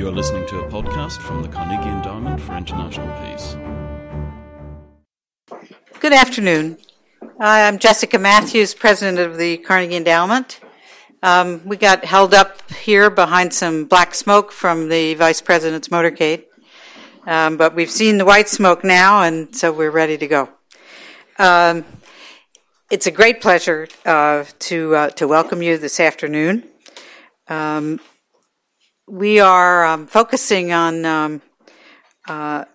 You are listening to a podcast from the Carnegie Endowment for International Peace. Good afternoon. I'm Jessica Matthews, president of the Carnegie Endowment. We got held up here behind some black smoke from the vice president's motorcade, but we've seen the white smoke now, and so we're ready to go. It's a great pleasure to welcome you this afternoon. We are focusing on the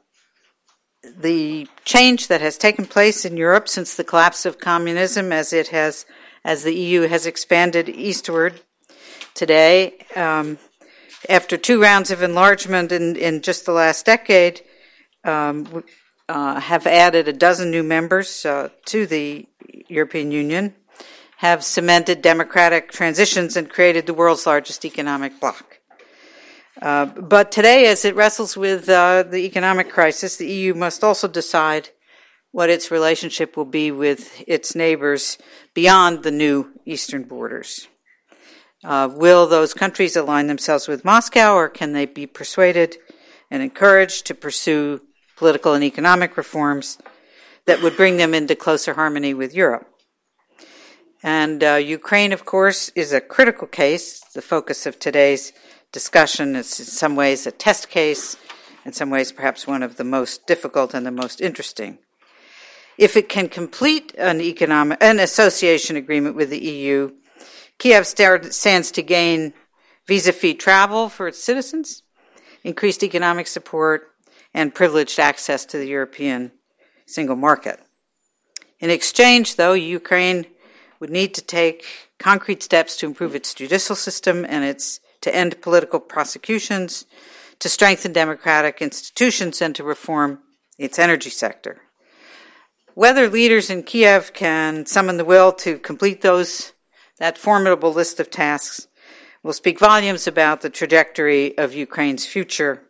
change that has taken place in Europe since the collapse of communism, as the EU has expanded eastward today. After two rounds of enlargement in just the last decade, have added a dozen new members to the European Union, have cemented democratic transitions, and created the world's largest economic bloc. But today, as it wrestles with the economic crisis, the EU must also decide what its relationship will be with its neighbors beyond the new eastern borders. Will those countries align themselves with Moscow, or can they be persuaded and encouraged to pursue political and economic reforms that would bring them into closer harmony with Europe? And Ukraine, of course, is a critical case, the focus of today's discussion. Is in some ways a test case, in some ways perhaps one of the most difficult and the most interesting. If it can complete an association agreement with the EU, Kiev stands to gain visa-free travel for its citizens, increased economic support, and privileged access to the European single market. In exchange, though, Ukraine would need to take concrete steps to improve its judicial system and to end political prosecutions, to strengthen democratic institutions, and to reform its energy sector. Whether leaders in Kiev can summon the will to complete that formidable list of tasks will speak volumes about the trajectory of Ukraine's future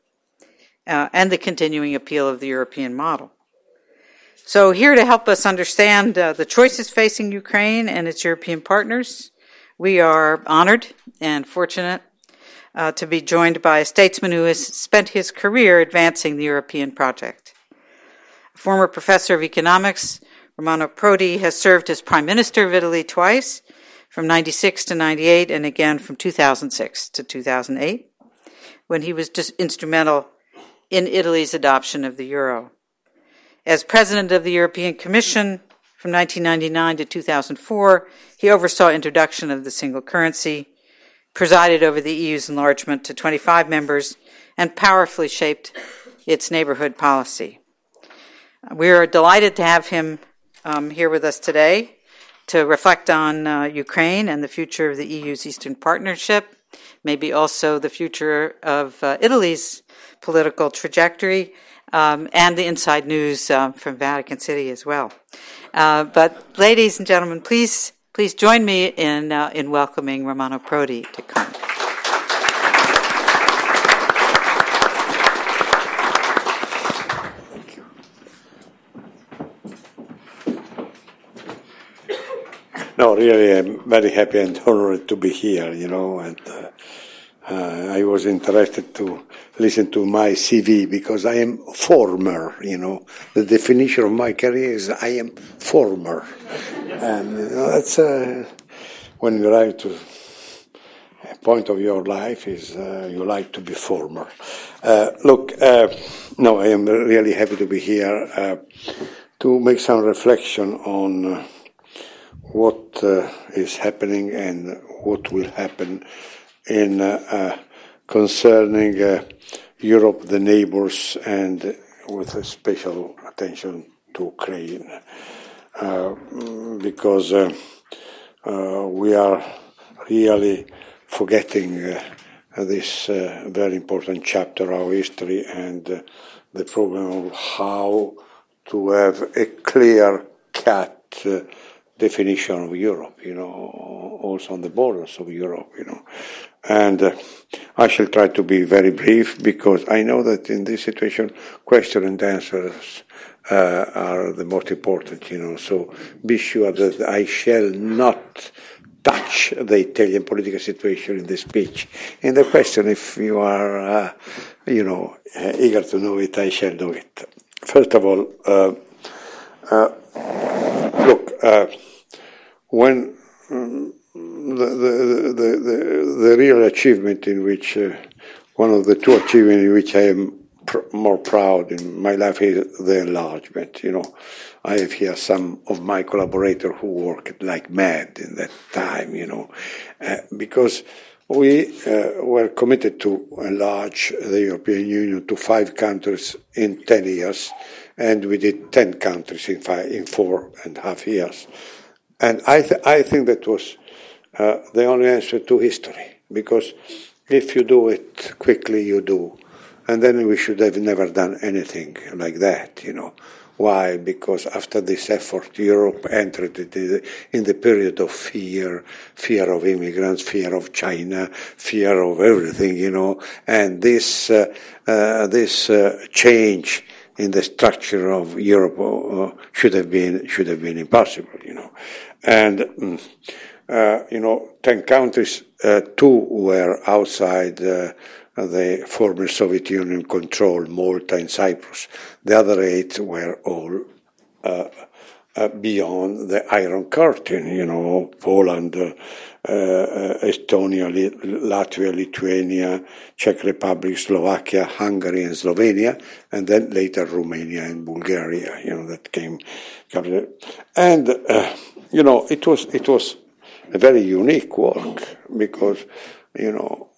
and the continuing appeal of the European model. So here to help us understand the choices facing Ukraine and its European partners, we are honored and fortunate to be joined by a statesman who has spent his career advancing the European project. Former professor of economics, Romano Prodi has served as prime minister of Italy twice, from 96 to 98, and again from 2006 to 2008, when he was just instrumental in Italy's adoption of the euro. As president of the European Commission from 1999 to 2004, he oversaw introduction of the single currency, presided over the EU's enlargement to 25 members, and powerfully shaped its neighborhood policy. We are delighted to have him here with us today to reflect on Ukraine and the future of the EU's Eastern Partnership, maybe also the future of Italy's political trajectory, and the inside news from Vatican City as well. But ladies and gentlemen, please join me in welcoming Romano Prodi to come. Thank you. No, really, I'm very happy and honored to be here, and I was interested to listen to my CV because I am former, The definition of my career is I am former. And that's when you arrive to a point of your life is you like to be former. No, I am really happy to be here to make some reflection on what is happening and what will happen in concerning Europe, the neighbors, and with a special attention to Ukraine, because we are really forgetting this very important chapter of history and the problem of how to have a clear-cut definition of Europe, also on the borders of Europe, And I shall try to be very brief because I know that in this situation, question and answers are the most important, So be sure that I shall not touch the Italian political situation in the speech. And the question, if you are, eager to know it, I shall do it. First of all, when the real achievement in which, one of the two achievements in which I am more proud in my life is the enlargement. You know, I have here some of my collaborators who worked like mad in that time, because we were committed to enlarge the European Union to 5 countries in 10 years, and we did 10 countries in 4.5 years. And I think that was the only answer to history, because if you do it quickly, you do. And then we should have never done anything like that, Why? Because after this effort, Europe entered in the period of fear of immigrants, fear of China, fear of everything, And this change in the structure of Europe should have been impossible, And 10 countries, 2 were outside. The former Soviet Union controlled Malta and Cyprus. The other 8 were all beyond the Iron Curtain, Poland, Estonia, Latvia, Lithuania, Czech Republic, Slovakia, Hungary and Slovenia, and then later Romania and Bulgaria, that came. And, it was a very unique work because,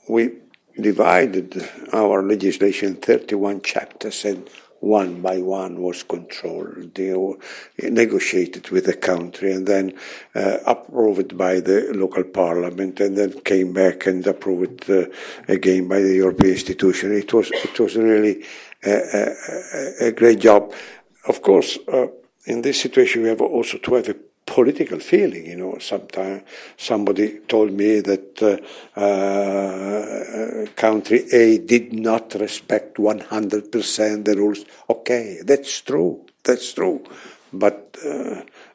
we divided our legislation in 31 chapters, and one by one was controlled. They were negotiated with the country and then approved by the local parliament, and then came back and approved again by the European institution. It was really a great job. Of course, in this situation we have also to have a political feeling, Sometimes somebody told me that country A did not respect 100% the rules. Okay, that's true. But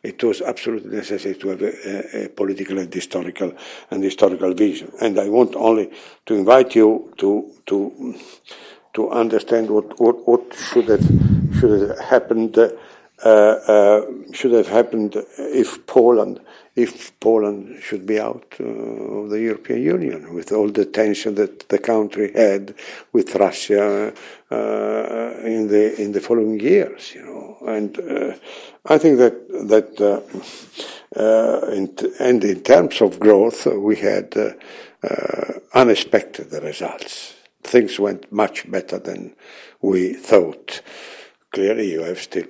it was absolutely necessary to have a political and historical vision. And I want only to invite you to understand what should have happened. Should have happened if Poland should be out of the European Union, with all the tension that the country had with Russia in the following years, And I think that in terms of growth, we had unexpected results. Things went much better than we thought. Clearly, you have still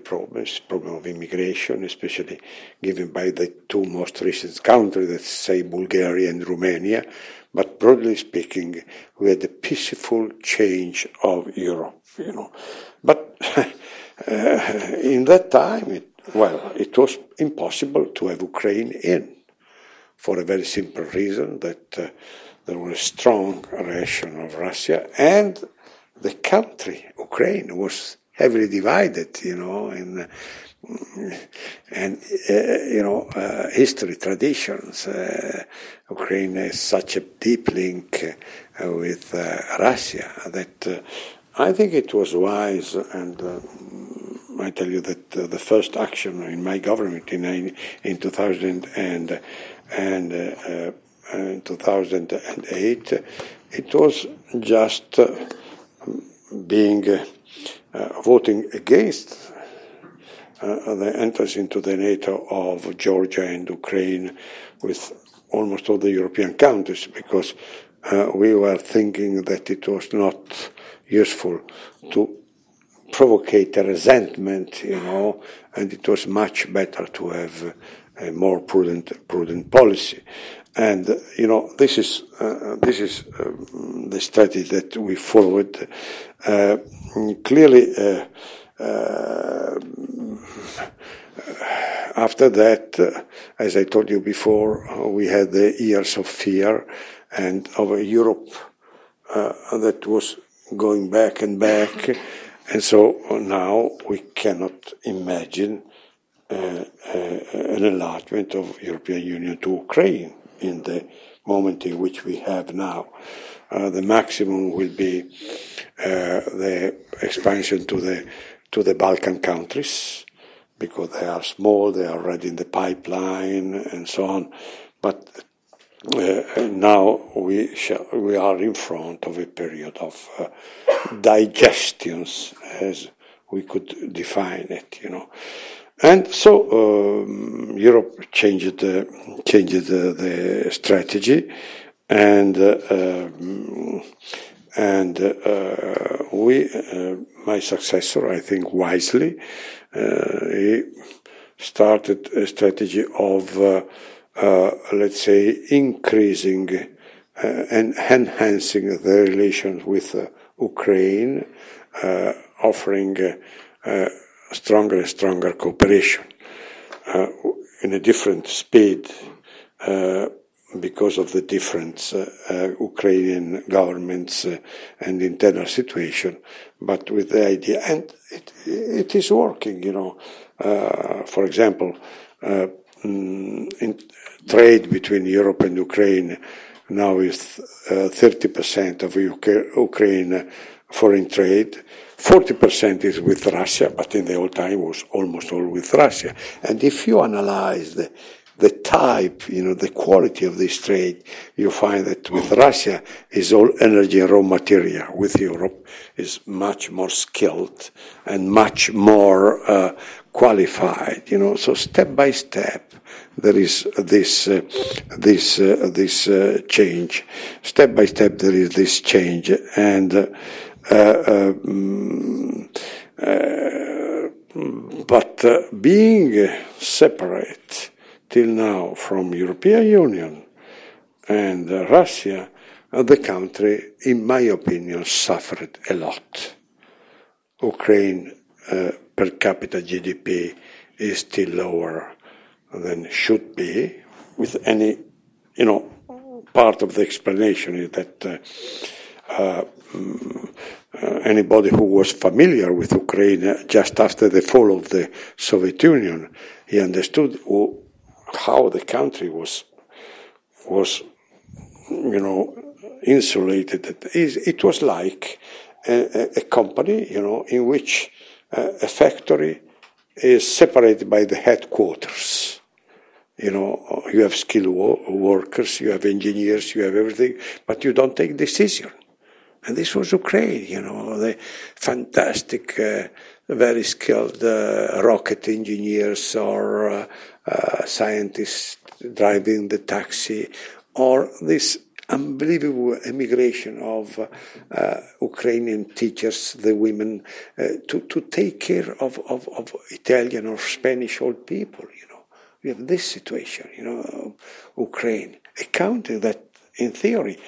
problem of immigration, especially given by the 2 most recent countries, let's say Bulgaria and Romania. But broadly speaking, we had a peaceful change of Europe, But in that time, it was impossible to have Ukraine in, for a very simple reason that there was a strong reaction of Russia, and the country, Ukraine, was heavily divided, and history, traditions. Ukraine has such a deep link with Russia that I think it was wise, and I tell you that the first action in my government in 2000 and 2008, it was just being. Voting against the entrance into the NATO of Georgia and Ukraine with almost all the European countries, because we were thinking that it was not useful to provocate a resentment, and it was much better to have a more prudent policy. And this is the strategy that we followed. Clearly, after that, as I told you before, we had the years of fear and of a Europe that was going back and back, and so now we cannot imagine an enlargement of European Union to Ukraine. in the moment in which we have now. The maximum will be the expansion to the Balkan countries, because they are small, they are already in the pipeline, and so on. But now we are in front of a period of digestions, as we could define it, you know. And so Europe changed the strategy, and my successor, I think wisely, he started a strategy of let's say increasing and enhancing the relations with Ukraine, offering stronger and stronger cooperation in a different speed because of the different Ukrainian governments and internal situation, but with the idea, and it is working, you know. For example, in trade between Europe and Ukraine now is 30% of Ukraine foreign trade. 40% is with Russia, but in the old time was almost all with Russia. And if you analyze the type, you know, the quality of this trade, you find that with Russia is all energy and raw material. With Europe is much more skilled and much more qualified, you know. So step by step, there is this change. Step by step, there is this change, and. But being separate till now from European Union and Russia, the country, in my opinion, suffered a lot. Ukraine per capita GDP is still lower than should be. With any, you know, part of the explanation is that. Anybody who was familiar with Ukraine just after the fall of the Soviet Union, he understood how the country was, you know, insulated. It was like a company, you know, in which a factory is separated by the headquarters. You know, you have skilled workers, you have engineers, you have everything, but you don't take decisions. And this was Ukraine, you know, the fantastic, very skilled rocket engineers or scientists driving the taxi, or this unbelievable emigration of Ukrainian teachers, the women, to take care of Italian or Spanish old people, you know. We have this situation, you know, Ukraine, a country that, in theory,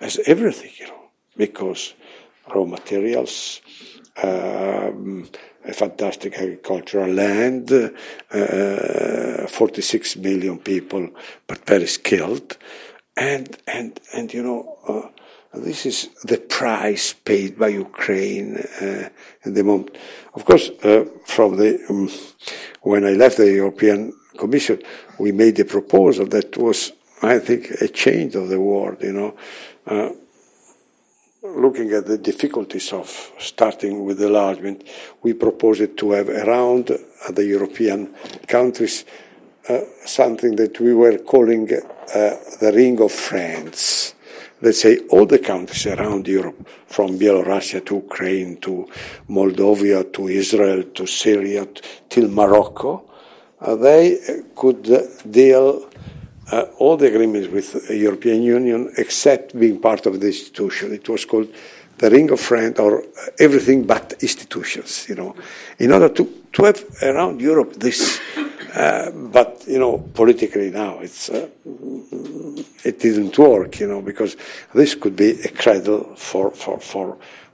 has everything, you know. Because raw materials, a fantastic agricultural land, 46 million people, but very skilled, and you know, this is the price paid by Ukraine at the moment. Of course, from the when I left the European Commission, we made a proposal that was, I think, a change of the world, you know. Looking at the difficulties of starting with enlargement, we proposed to have around the European countries something that we were calling the Ring of Friends. Let's say all the countries around Europe, from Belarus to Ukraine to Moldova to Israel to Syria till Morocco, they could deal all the agreements with the European Union, except being part of the institution. It was called the Ring of Friends, or everything but institutions, you know, in order to have around Europe this. But, you know, politically now it didn't work, you know, because this could be a cradle for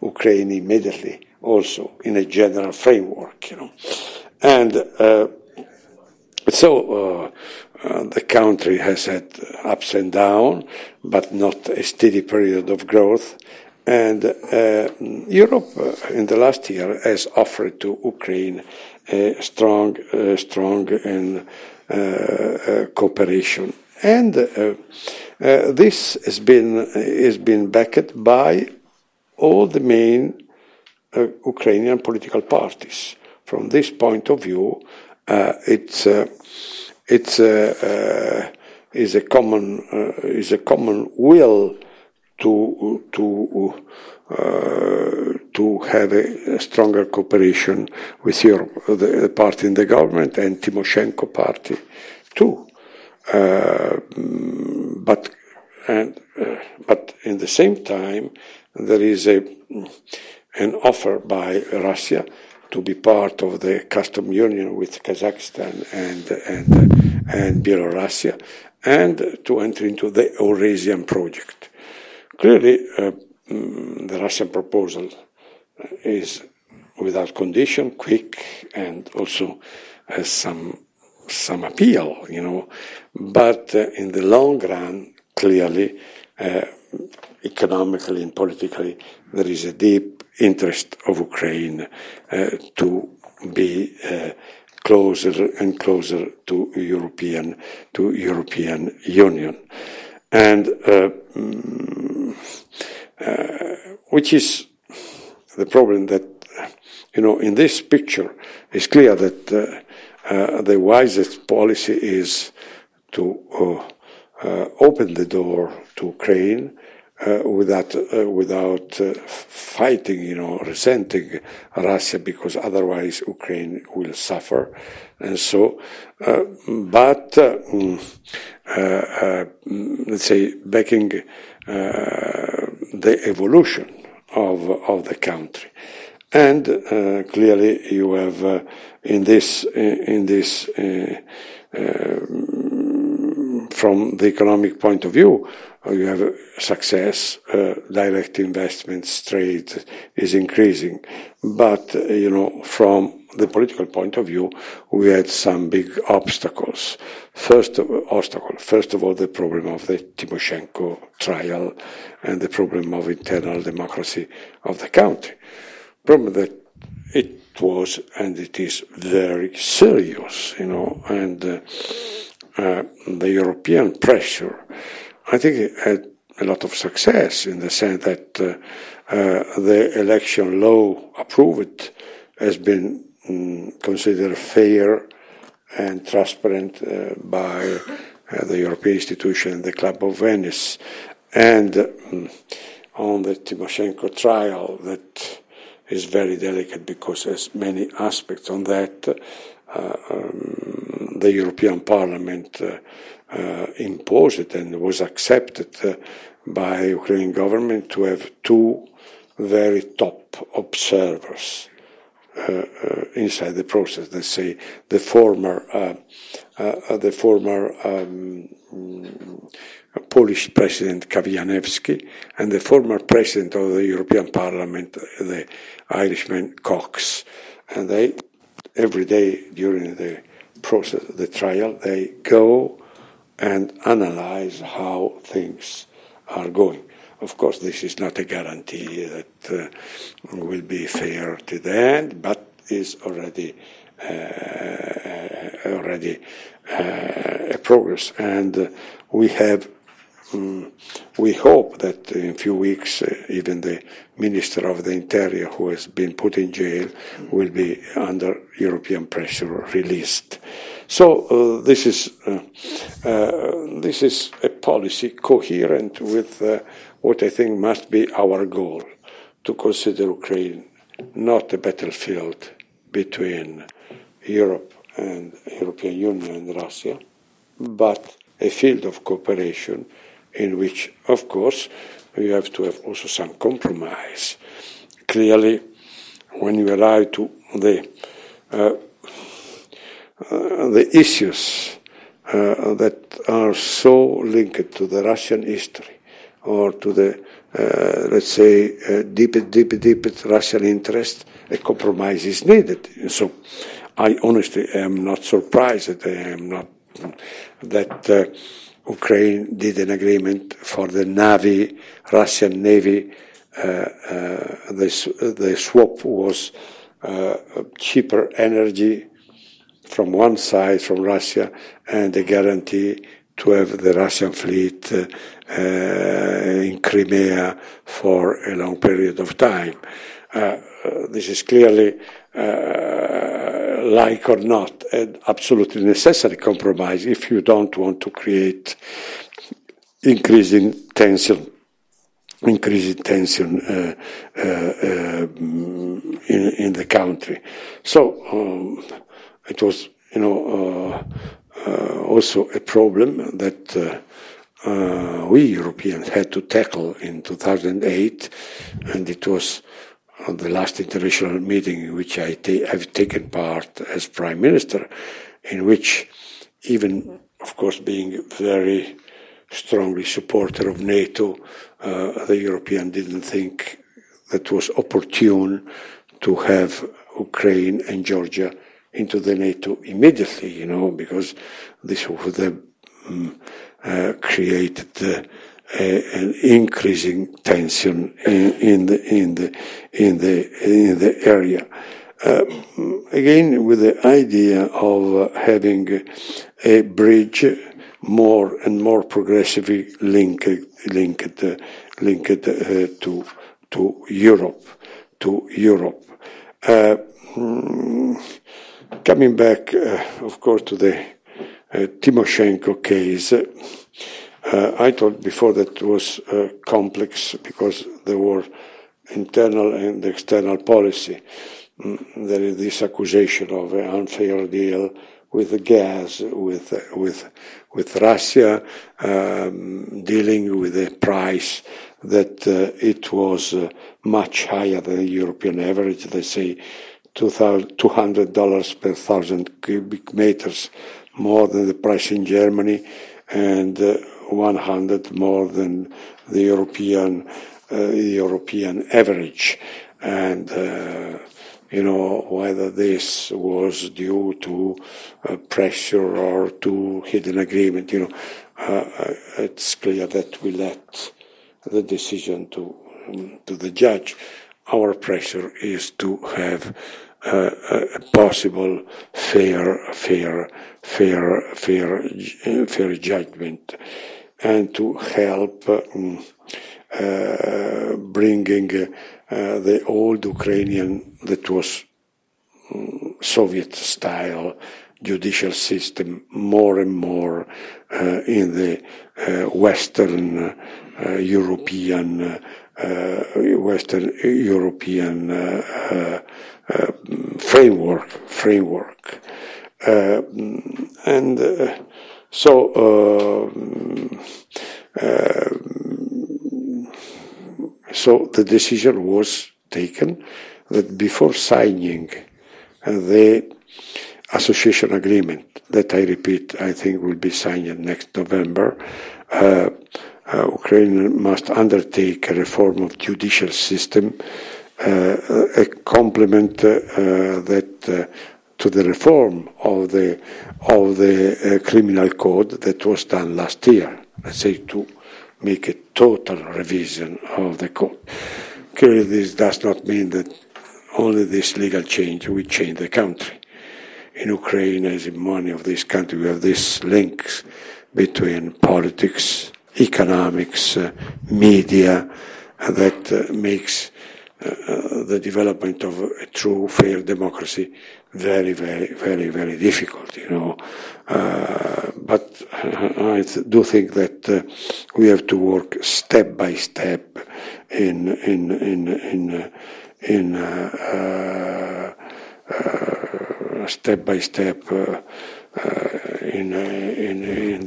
Ukraine immediately, also in a general framework, you know. And so the country has had ups and downs, but not a steady period of growth. And Europe, in the last year, has offered to Ukraine a strong cooperation. And this has been backed by all the main Ukrainian political parties. From this point of view, it's a common will to have a stronger cooperation with Europe, the party in the government and Tymoshenko party too. But in the same time, there is an offer by Russia to be part of the custom union with Kazakhstan and Belarus, and to enter into the Eurasian project. Clearly, the Russian proposal is without condition, quick, and also has some appeal, but in the long run, clearly, economically and politically, there is a deep interest of Ukraine to be closer and closer to European Union, and which is the problem that in this picture it's clear that the wisest policy is to open the door to Ukraine without fighting, resenting Russia, because otherwise Ukraine will suffer, and so. Let's say backing the evolution of the country, and clearly you have from the economic point of view, you have success, direct investments, trade is increasing. But, from the political point of view, we had some big obstacles. First of all, the problem of the Tymoshenko trial and the problem of internal democracy of the country. Problem that it was and it is very serious, and the European pressure, I think, it had a lot of success in the sense that the election law approved has been considered fair and transparent by the European institution and the Club of Venice. And on the Tymoshenko trial, that is very delicate because there's many aspects on that. The European Parliament imposed and was accepted by the Ukrainian government to have two very top observers inside the process. Let's say the former Polish President Kawianewski and the former President of the European Parliament, the Irishman Cox, and they every day during the process, the trial, they go and analyze how things are going. Of course, this is not a guarantee that will be fair to the end, but is already a progress. And we hope that in a few weeks, even the Minister of the Interior, who has been put in jail, will be under European pressure released. So this is a policy coherent with what I think must be our goal: to consider Ukraine not a battlefield between Europe and European Union and Russia, but a field of cooperation, in which, of course, you have to have also some compromise. Clearly, when you arrive to the issues that are so linked to the Russian history or to the, let's say, deep Russian interest, a compromise is needed. So I honestly am not surprised that Ukraine did an agreement for the Navy, Russian Navy. The swap was cheaper energy from one side, from Russia, and a guarantee to have the Russian fleet in Crimea for a long period of time. This is clearly, like or not, an absolutely necessary compromise if you don't want to create increasing tension in the country. So it was, also a problem that we Europeans had to tackle in 2008, and it was the last international meeting in which I've taken part as Prime Minister, in which, even of course being very strongly supporter of NATO, the European didn't think that was opportune to have Ukraine and Georgia into the NATO immediately, because this would have created an increasing tension in the area. Again, with the idea of having a bridge more and more progressively linked to Europe. Coming back, of course, to the Tymoshenko case, I thought before that it was complex because there were internal and external policy. There is this accusation of an unfair deal with the gas, with Russia, dealing with a price that it was much higher than the European average. They say $200 per 1,000 cubic meters more than the price in Germany, and 100 more than the European average. And whether this was due to pressure or to hidden agreement, it's clear that we let the decision to the judge. Our pressure is to have a possible fair judgment, and to help bringing the old Ukrainian, that was Soviet-style judicial system, more and more in the Western European framework. So the decision was taken that before signing the association agreement, that I repeat, I think will be signed next November, Ukraine must undertake a reform of judicial system, a complement that to the reform of the criminal code that was done last year. Let's say to make a total revision of the code. Clearly, this does not mean that only this legal change will change the country. In Ukraine, as in many of these countries, we have these links between politics, economics, media, that makes the development of a true, fair democracy very, very, very, very difficult, But I do think that we have to work step by step in the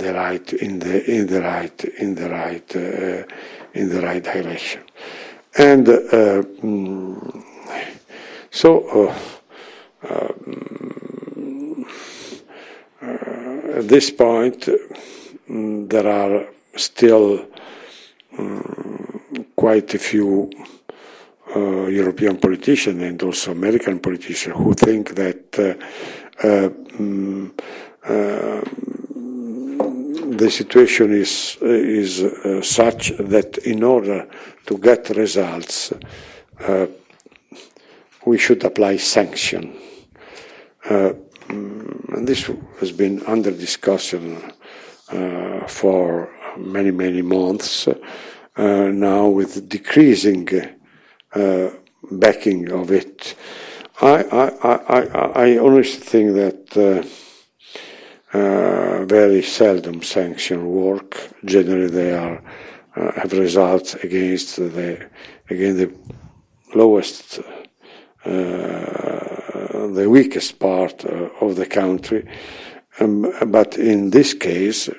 right direction. And at this point, there are still quite a few European politicians and also American politicians who think that the situation is such that in order to get results, we should apply sanction. And this has been under discussion for many, many months, now with decreasing backing of it. I honestly think that very seldom sanctions work. Generally, they are have results against the lowest, the weakest part of the country. But in this case,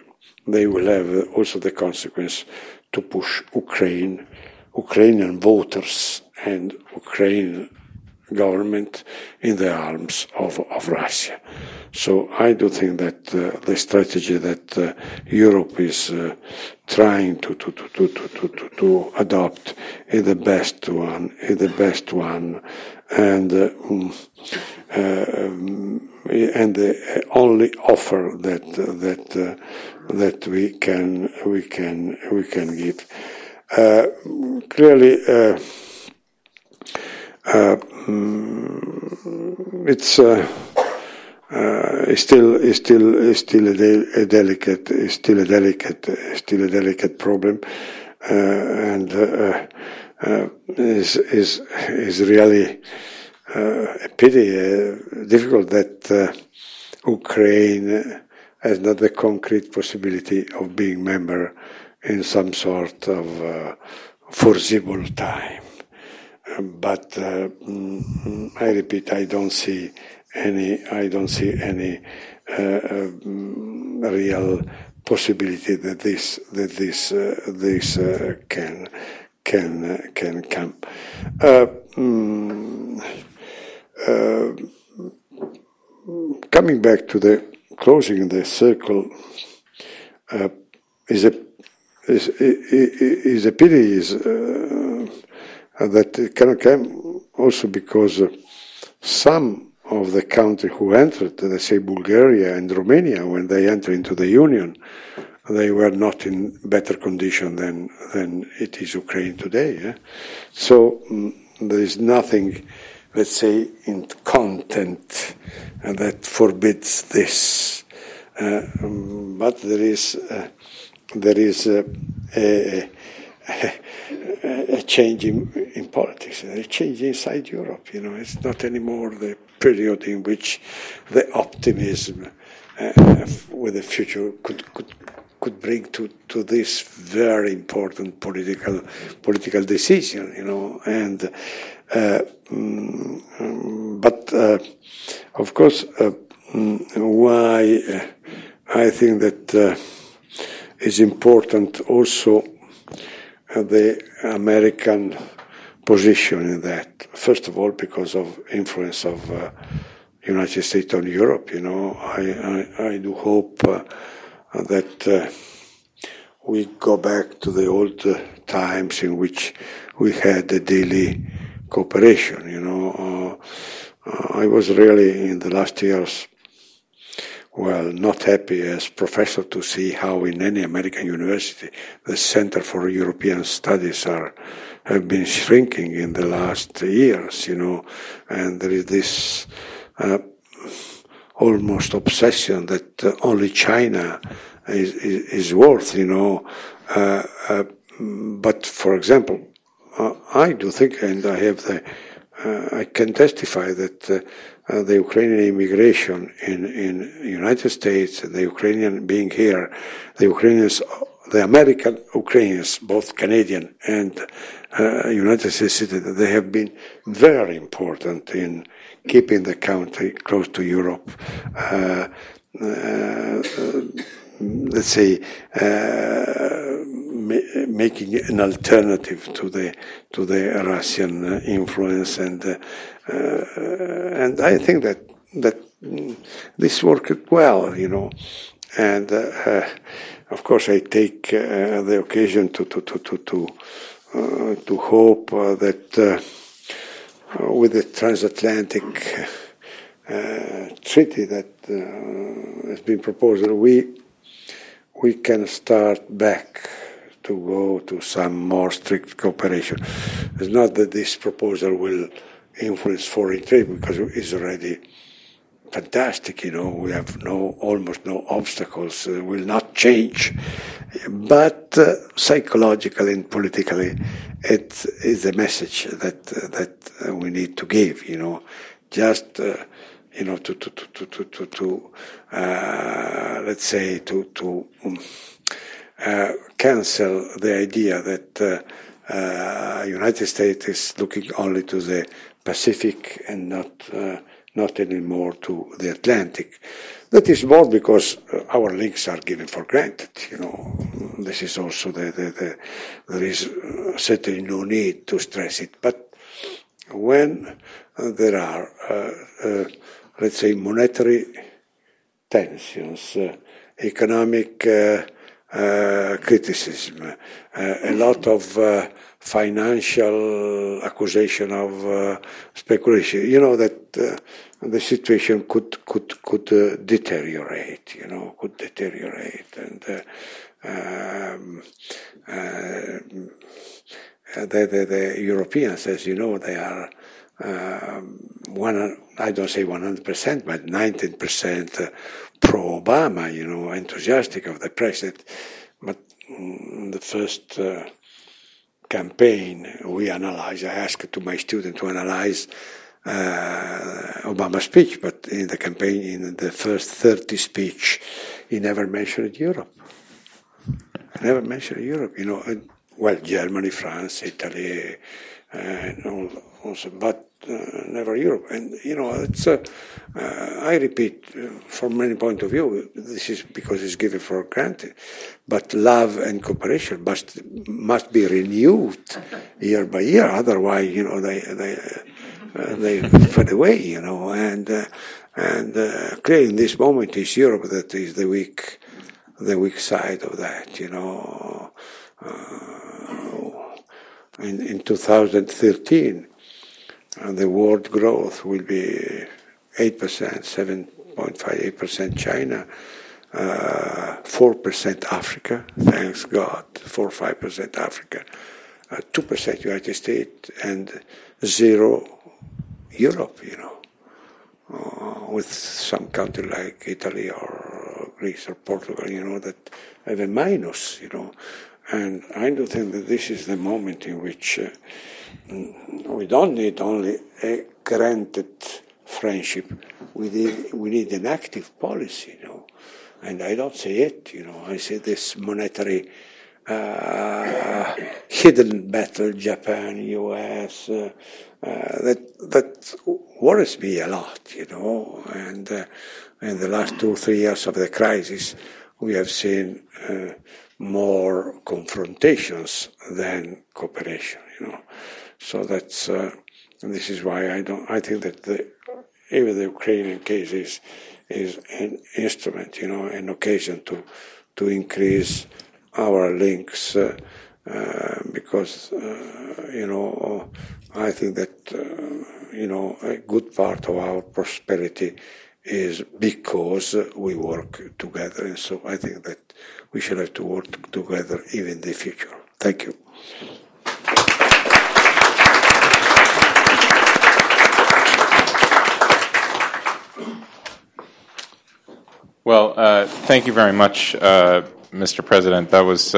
they will have also the consequence to push Ukrainian voters and Ukraine government in the arms of Russia. So I do think that the strategy that Europe is trying to adopt is the best one. And the only offer that we can give. Clearly, it's still a delicate problem, and is really a pity, difficult that Ukraine has not the concrete possibility of being member in some sort of foreseeable time. But I repeat, I don't see any real possibility that this can come. Coming back to the closing the circle, is a pity. That it can come also because some of the countries who entered, let's say Bulgaria and Romania, when they entered into the Union, they were not in better condition than it is Ukraine today. Eh? So there is nothing, let's say, in content that forbids this. But there is a change in politics, a change inside Europe. You know, it's not anymore the period in which the optimism with the future could bring to this very important political decision. You know, and but of course, why I think that is important also. The American position in that, first of all, because of influence of United States on Europe, you know, I do hope that we go back to the old times in which we had a daily cooperation. You know, I was really in the last years, well, not happy as professor to see how in any American university the Center for European Studies have been shrinking in the last years, you know, and there is this almost obsession that only China is worth, you know. But for example, I do think, and I have the I can testify that the Ukrainian immigration in United States, the Ukrainian being here, the Ukrainians, the American Ukrainians, both Canadian and United States citizens, they have been very important in keeping the country close to Europe. Let's say making an alternative to the Russian influence, and I think that this worked well, you know. And of course, I take the occasion to hope that with the transatlantic treaty that has been proposed, we can start back to go to some more strict cooperation. It's not that this proposal will influence foreign trade because it's already fantastic, we have almost no obstacles, will not change. But psychologically and politically, it is a message that we need to give, just, let's say, to cancel the idea that United States is looking only to the Pacific and not anymore to the Atlantic. That is more because our links are given for granted. This is also there is certainly no need to stress it. But when there are, let's say, monetary tensions, economic criticism, a lot of financial accusation of speculation. You know that the situation could deteriorate. Could deteriorate, and the Europeans, as you know, they are 100%, but 19% pro-Obama. Enthusiastic of the president, but the first campaign we analyze. I asked to my student to analyze Obama's speech, but in the campaign, in the first 30 speech, he never mentioned Europe. Never mentioned Europe. Well, Germany, France, Italy, and all also, but never Europe. And it's. I repeat, from many points of view, this is because it's given for granted. But love and cooperation must be renewed year by year. Otherwise, they fade away. And clearly in this moment is Europe that is the weak side of that. In 2013, the world growth will be 8%, 7.5, 8% China. 4% Africa, thanks God, 4-5% Africa, 2% United States, and 0 Europe, with some country like Italy or Greece or Portugal, that have a minus, And I do think that this is the moment in which we don't need only a granted friendship, we need an active policy, And I don't say it, I say this monetary hidden battle, Japan, US, that worries me a lot, And in the last 2-3 years of the crisis, we have seen more confrontations than cooperation, So that's this is why I think that even the Ukrainian case is an instrument, an occasion to increase our links, because, I think that, a good part of our prosperity is because we work together. And so I think that we shall have to work together even in the future. Thank you. Well, thank you very much, Mr. President. That was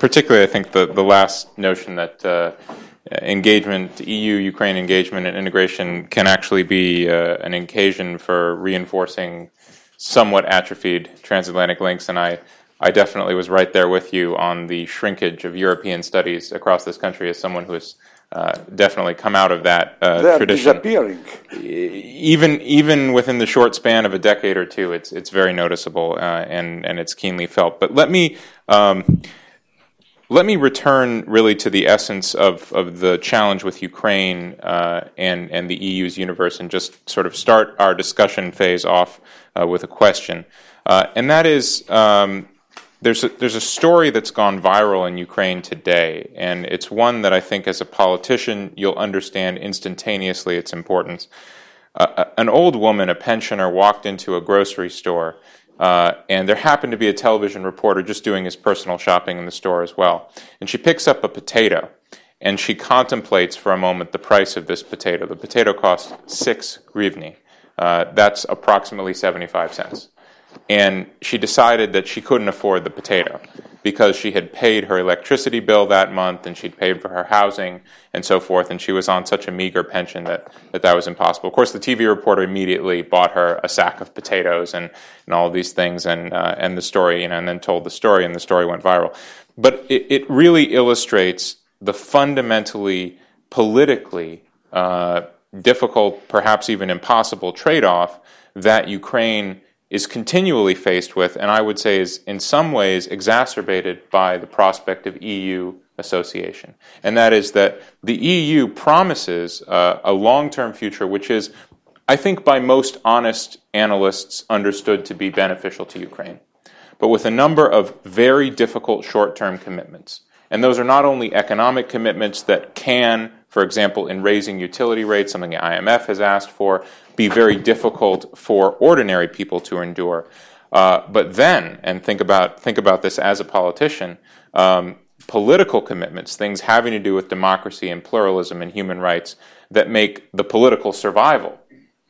particularly, I think, the last notion that engagement, EU-Ukraine engagement and integration can actually be an occasion for reinforcing somewhat atrophied transatlantic links. And I definitely was right there with you on the shrinkage of European studies across this country as someone who has definitely come out of that tradition. They are disappearing. Even within the short span of a decade or two, it's very noticeable and it's keenly felt. But let me return really to the essence of the challenge with Ukraine and the EU's universe, and just sort of start our discussion phase off with a question, and that is. There's a story that's gone viral in Ukraine today, and it's one that I think as a politician you'll understand instantaneously its importance. An old woman, a pensioner, walked into a grocery store, and there happened to be a television reporter just doing his personal shopping in the store as well. And she picks up a potato, and she contemplates for a moment the price of this potato. The potato costs 6 hryvnia. That's approximately 75 cents. And she decided that she couldn't afford the potato because she had paid her electricity bill that month and she'd paid for her housing and so forth, and she was on such a meager pension that was impossible. Of course, the TV reporter immediately bought her a sack of potatoes and all these things and the story, and then told the story, and the story went viral. But it really illustrates the fundamentally, politically difficult, perhaps even impossible trade-off that Ukraine is continually faced with, and I would say is in some ways exacerbated by the prospect of EU association. And that is that the EU promises a long-term future, which is, I think, by most honest analysts understood to be beneficial to Ukraine, but with a number of very difficult short-term commitments. And those are not only economic commitments that can, for example, in raising utility rates, something the IMF has asked for, be very difficult for ordinary people to endure. But then, and think about this as a politician, political commitments, things having to do with democracy and pluralism and human rights that make the political survival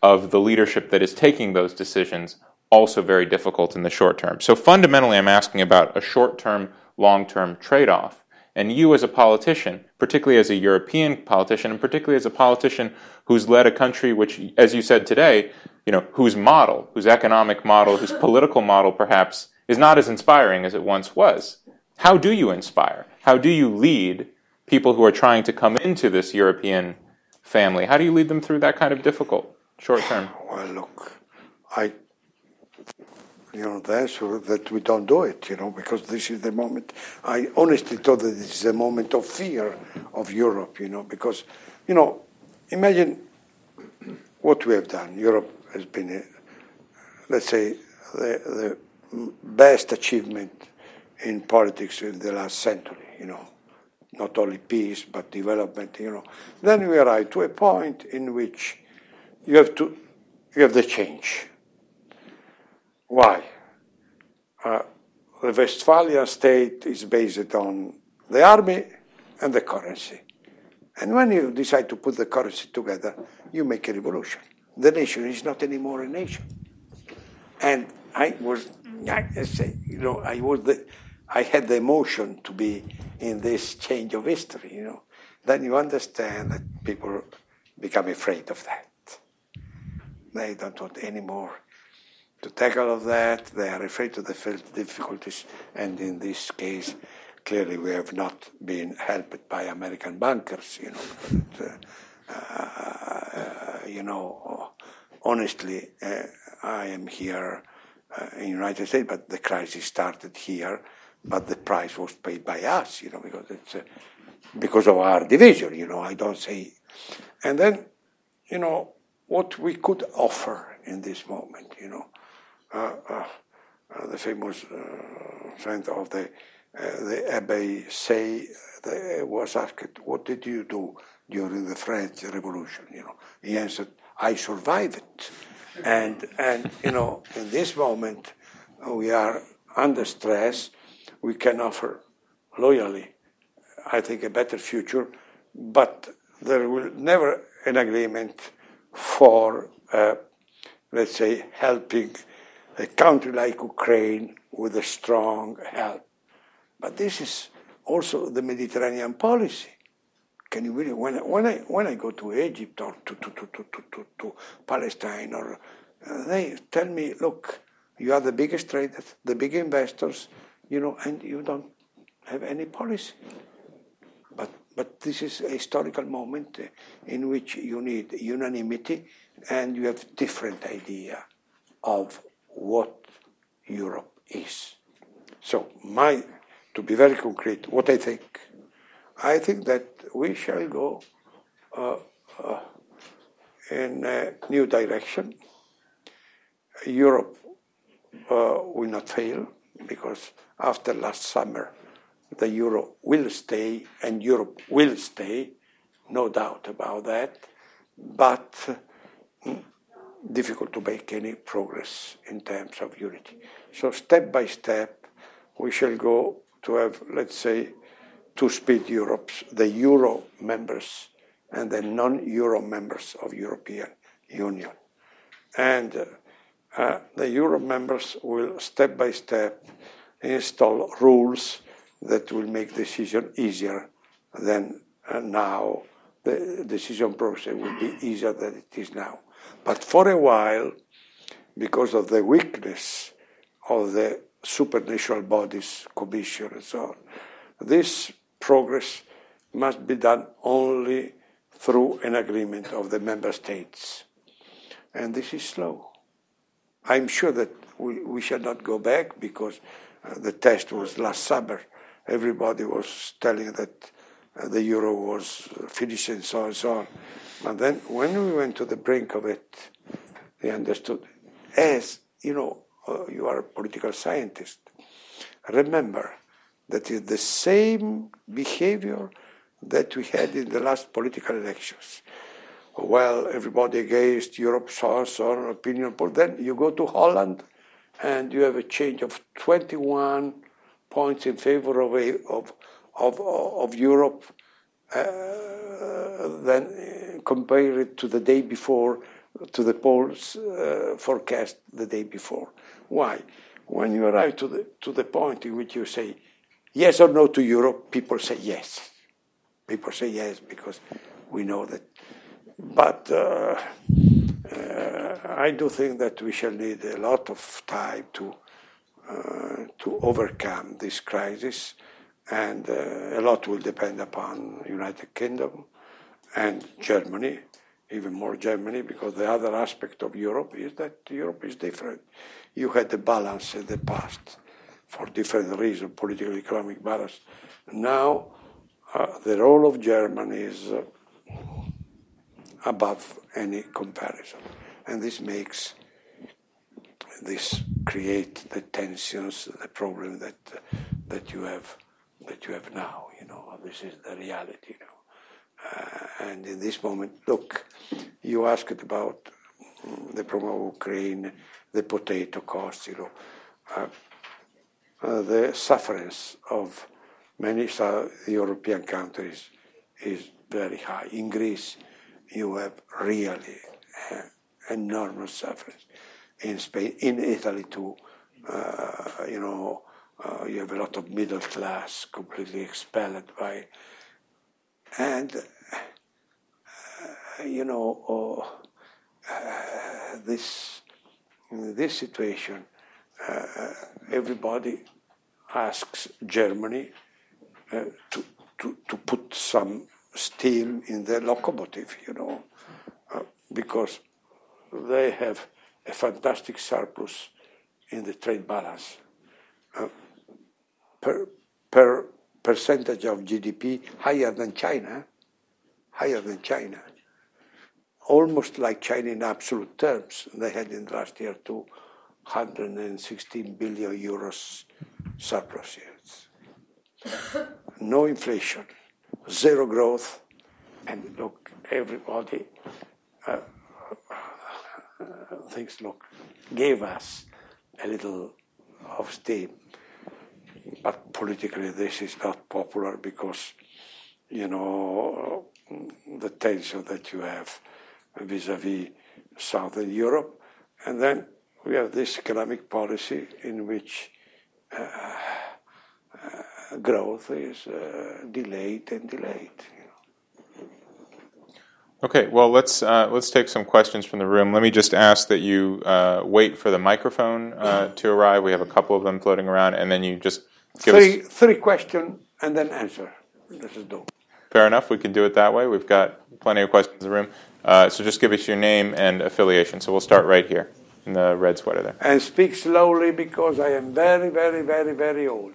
of the leadership that is taking those decisions also very difficult in the short term. So fundamentally, I'm asking about a short-term, long-term trade-off. And you as a politician, particularly as a European politician, and particularly as a politician who's led a country which, as you said today, whose model, whose economic model, whose political model perhaps is not as inspiring as it once was. How do you inspire? How do you lead people who are trying to come into this European family? How do you lead them through that kind of difficult short term? Well, look, the answer that we don't do it, because this is the moment. I honestly thought that this is a moment of fear of Europe, because, imagine what we have done. Europe has been, let's say, the best achievement in politics in the last century, not only peace, but development, Then we arrive to a point in which you have the change. Why? The Westphalian state is based on the army and the currency. And when you decide to put the currency together, you make a revolution. The nation is not anymore a nation. And I had the emotion to be in this change of history, Then you understand that people become afraid of that. They don't want anymore to tackle all of that. They are afraid of the difficulties, and in this case, clearly we have not been helped by American bankers, Honestly, I am here in the United States, but the crisis started here, but the price was paid by us, because it's because of our division, I don't say. And then, what we could offer in this moment, the famous friend of the Abbé Say was asked, "What did you do during the French Revolution?" He answered, "I survived it." And in this moment, we are under stress. We can offer loyally, I think, a better future, but there will never an agreement for, let's say, helping a country like Ukraine with a strong help. But this is also the Mediterranean policy. Can you really, when I go to Egypt or to Palestine, or they tell me, look, you are the biggest traders, the big investors, and you don't have any policy. But this is a historical moment in which you need unanimity, and you have different idea of what Europe is. So, to be very concrete, what I think that we shall go in a new direction. Europe will not fail, because after last summer, the euro will stay, and Europe will stay, no doubt about that, but difficult to make any progress in terms of unity. So step by step, we shall go to have, let's say, two-speed Europes, the euro members and the non-euro members of European Union. and the Euro members will step by step install rules that will make decision easier than now. The decision process will be easier than it is now. But for a while, because of the weakness of the supranational bodies, Commission and so on, this progress must be done only through an agreement of the member states. And this is slow. I'm sure that we shall not go back, because the test was last summer. Everybody was telling that the euro was finished and so on and so on. And then when we went to the brink of it, they understood. As, you know, you are a political scientist, remember that is the same behavior that we had in the last political elections. Well, everybody against Europe, so on, opinion poll. Then you go to Holland and you have a change of 21 points in favor of Europe, then compare it to the day before, to the polls forecast the day before. Why? When you arrive to the point in which you say yes or no to Europe, people say yes. People say yes because we know that. But I do think that we shall need a lot of time to overcome this crisis. And a lot will depend upon United Kingdom and Germany, even more Germany, because the other aspect of Europe is that Europe is different. You had a balance in the past for different reasons, political, economic balance. Now the role of Germany is above any comparison. And this creates the tensions, the problem that you have now, you know. This is the reality, you know. And in this moment, look, you asked about the problem of Ukraine, the potato costs, you know, the sufferance of many South European countries is very high. In Greece, you have really enormous sufferance. In Spain, in Italy too, you know. You have a lot of middle class completely expelled by, and you know, this situation. Everybody asks Germany to put some steel in the locomotive, you know, because they have a fantastic surplus in the trade balance. Per percentage of GDP higher than China, almost like China in absolute terms. They had in the last year 216 billion euros surplus years. No inflation, zero growth, and look, everybody thinks, look, gave us a little of steam. But politically, this is not popular because, you know, the tension that you have vis-à-vis Southern Europe. And then we have this economic policy in which growth is delayed. Okay, well, let's take some questions from the room. Let me just ask that you wait for the microphone to arrive. We have a couple of them floating around, and then you just give us three questions and then answer. This is dope. Fair enough. We can do it that way. We've got plenty of questions in the room. So just give us your name and affiliation. So we'll start right here in the red sweater there. And speak slowly because I am very, very, very, very old.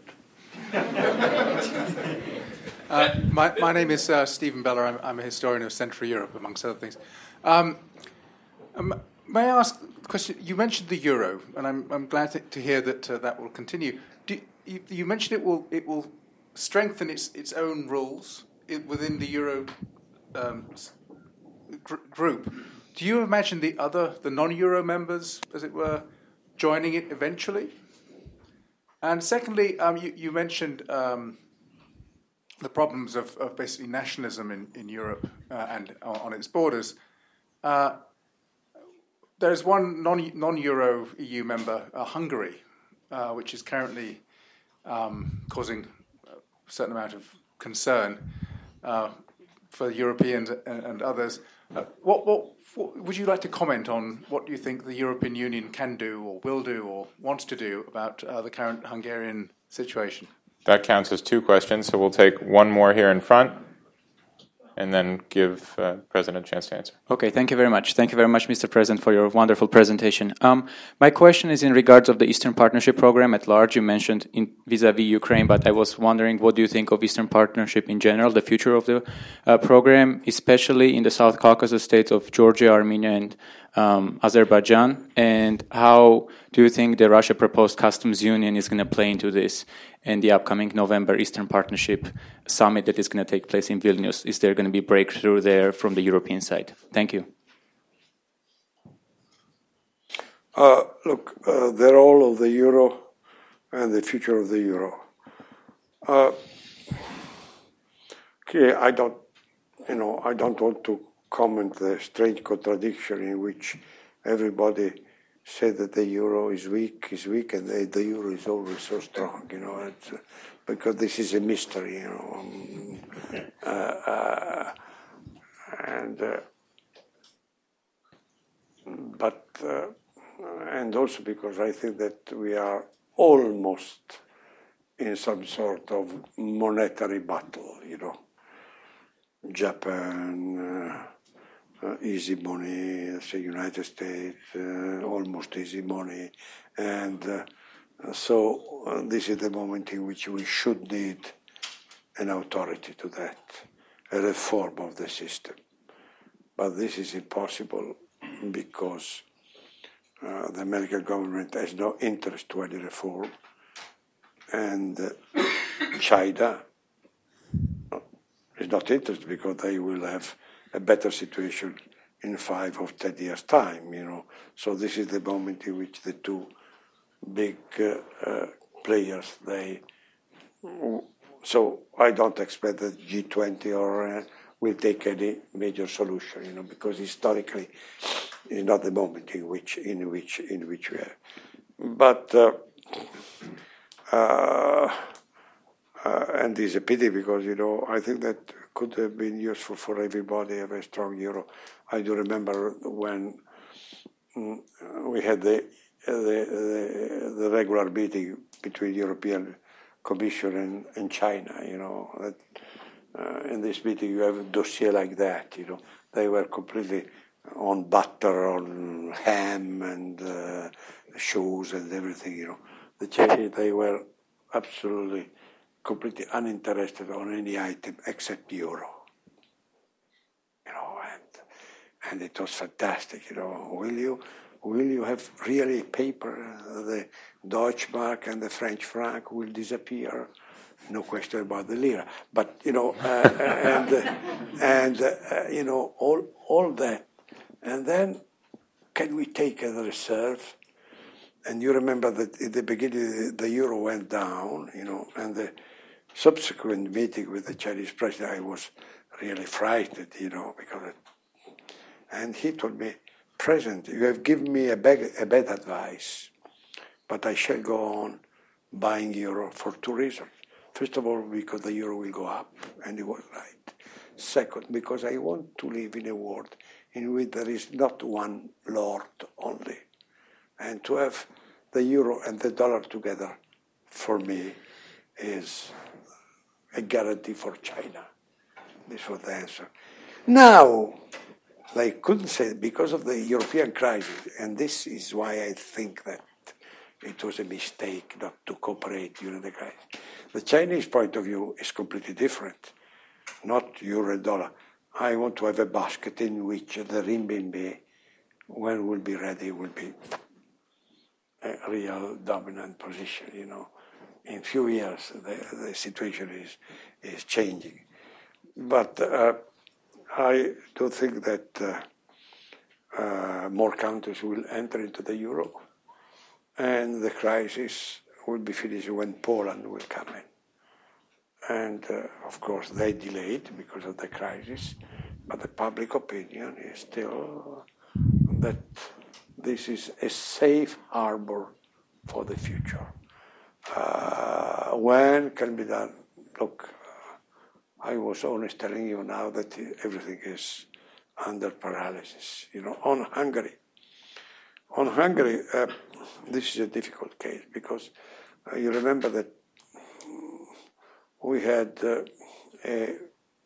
My name is Stephen Beller. I'm a historian of Central Europe, amongst other things. May I ask a question? You mentioned the euro, and I'm glad to hear that that will continue. You mentioned it will strengthen its own rules within the euro group. Do you imagine the non-euro members, as it were, joining it eventually? And secondly, you mentioned the problems of basically nationalism in Europe and on its borders. There's one non-Euro EU member, Hungary, which is currently causing a certain amount of concern for Europeans and others. What would you like to comment on what you think the European Union can do or will do or wants to do about the current Hungarian situation? That counts as two questions, so we'll take one more here in front and then give the President a chance to answer. Okay, thank you very much. Thank you very much, Mr. President, for your wonderful presentation. My question is in regards of the Eastern Partnership program at large. You mentioned vis-a-vis Ukraine, but I was wondering, what do you think of Eastern Partnership in general, the future of the program, especially in the South Caucasus states of Georgia, Armenia, and Azerbaijan? And how do you think the Russia proposed customs union is going to play into this and the upcoming November Eastern Partnership summit that is going to take place in Vilnius? Is there going to be breakthrough there from the European side? Thank you. Look, the role of the euro and the future of the euro. Okay, I don't want to comment the strange contradiction in which everybody said that the euro is weak, and the euro is always so strong, because this is a mystery, and also because I think that we are almost in some sort of monetary battle, Japan. Easy money, say United States, almost easy money, and so this is the moment in which we should need an authority to that, a reform of the system. But this is impossible because the American government has no interest to any reform, and China is not interested because they will have a better situation in 5 or 10 years' time, So this is the moment in which the two big players, so I don't expect that G20 or will take any major solution, because historically it's not the moment in which we are. But and it's a pity because I think that could have been useful for everybody, a very strong euro. I do remember when we had the regular meeting between European Commission and China, That, in this meeting you have a dossier like that, They were completely on butter, on ham, and shoes and everything, The Chinese, they were absolutely completely uninterested on any item except euro, and it was fantastic, Will you have really paper? The Deutsche Mark and the French franc will disappear, no question about the lira. But all that, and then can we take as a reserve? And you remember that at the beginning the euro went down, and the subsequent meeting with the Chinese president, I was really frightened, and he told me, "President, you have given me a bad advice, but I shall go on buying euro for two reasons. First of all, because the euro will go up," and he was right. "Second, because I want to live in a world in which there is not one lord only, and to have the euro and the dollar together, for me, is a guarantee for China." This was the answer. Now, they couldn't say it because of the European crisis, and this is why I think that it was a mistake not to cooperate during the crisis. The Chinese point of view is completely different, not euro and dollar. "I want to have a basket in which the renminbi, when we'll be ready, will be a real dominant position," In few years, the situation is changing. But I do think that more countries will enter into the euro, and the crisis will be finished when Poland will come in. And, of course, they delayed because of the crisis, but the public opinion is still that this is a safe harbor for the future. When can be done? Look, I was always telling you now that everything is under paralysis. You know, on Hungary, this is a difficult case because you remember that we had a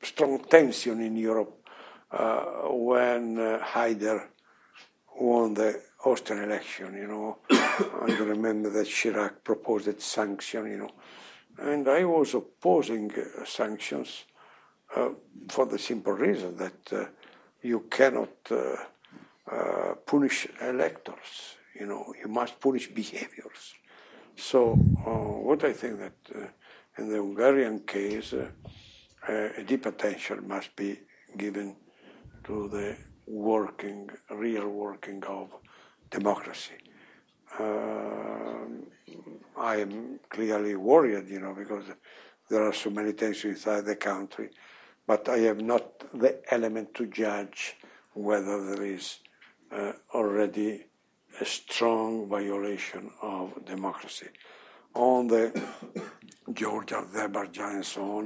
strong tension in Europe when Haider won the Austrian election, you know. I remember that Chirac proposed that sanction, you know. And I was opposing sanctions for the simple reason that you cannot punish electors, you know. You must punish behaviors. So what I think that in the Hungarian case, a deep attention must be given to the real working of democracy. I am clearly worried, you know, because there are so many tensions inside the country, but I have not the element to judge whether there is already a strong violation of democracy. On the Georgia, Azerbaijan, and so on,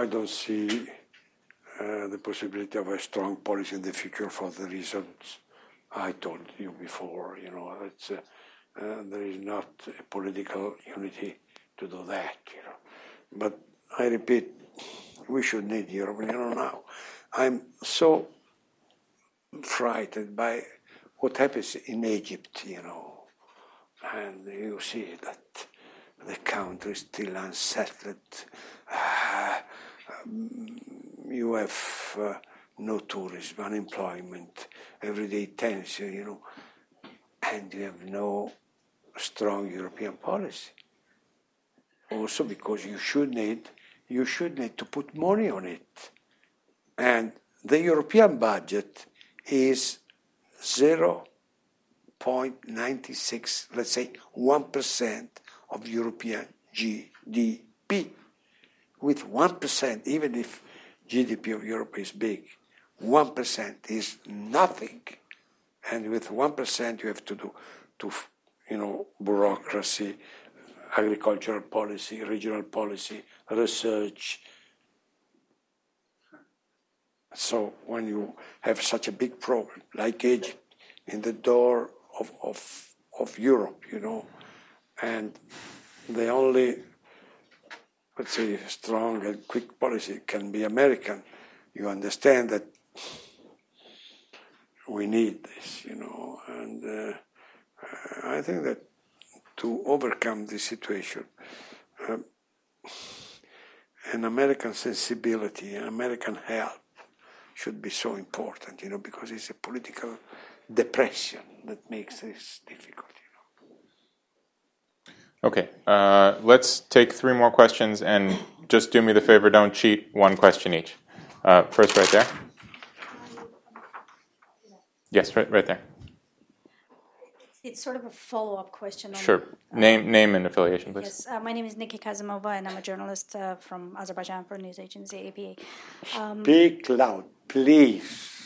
I don't see the possibility of a strong policy in the future for the reasons I told you before. You know, it's, there is not a political unity to do that. You know, but I repeat, we should need Europe. You know, now I'm so frightened by what happens in Egypt. You know, and you see that the country is still unsettled. You have no tourism, unemployment, everyday tension, you know, and you have no strong European policy. Also because you should need to put money on it. And the European budget is 0.96, let's say 1% of European GDP. With 1%, even if GDP of Europe is big, 1% is nothing, and with 1% you have to do, bureaucracy, agricultural policy, regional policy, research. So when you have such a big problem like Egypt, in the door of Europe, you know, and the only, let's say, strong and quick policy can be American. You understand that we need this, you know, and I think that to overcome this situation, an American sensibility, an American help should be so important, you know, because it's a political depression that makes this difficult. Okay, let's take three more questions, and just do me the favor, don't cheat, one question each. First right there. Yes, right there. It's sort of a follow-up question. Sure. Name and affiliation, please. Yes, my name is Nikki Kazimova, and I'm a journalist from Azerbaijan for news agency APA. Speak loud, please.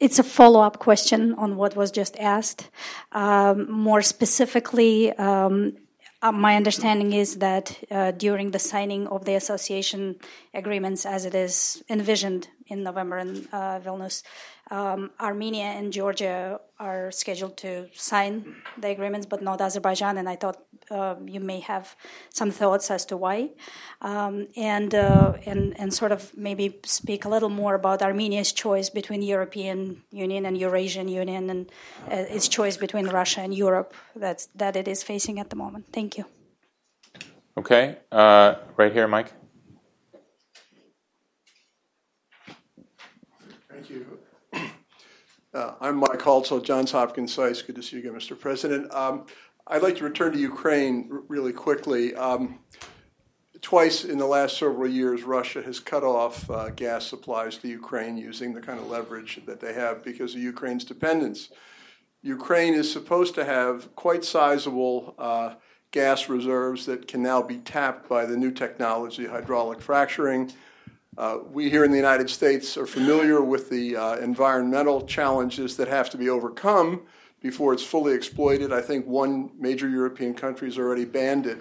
It's a follow-up question on what was just asked. More specifically, my understanding is that during the signing of the association agreements as it is envisioned in November in Vilnius, Armenia and Georgia are scheduled to sign the agreements, but not Azerbaijan, and I thought you may have some thoughts as to why, and sort of maybe speak a little more about Armenia's choice between European Union and Eurasian Union, and its choice between Russia and Europe that it is facing at the moment. Thank you. Okay, right here, Mike. Thank you. I'm Mike Haltzel, Johns Hopkins Sites. Good to see you again, Mr. President. I'd like to return to Ukraine really quickly. Twice in the last several years, Russia has cut off gas supplies to Ukraine using the kind of leverage that they have because of Ukraine's dependence. Ukraine is supposed to have quite sizable gas reserves that can now be tapped by the new technology, hydraulic fracturing. We here in the United States are familiar with the environmental challenges that have to be overcome before it's fully exploited. I think one major European country has already banned it.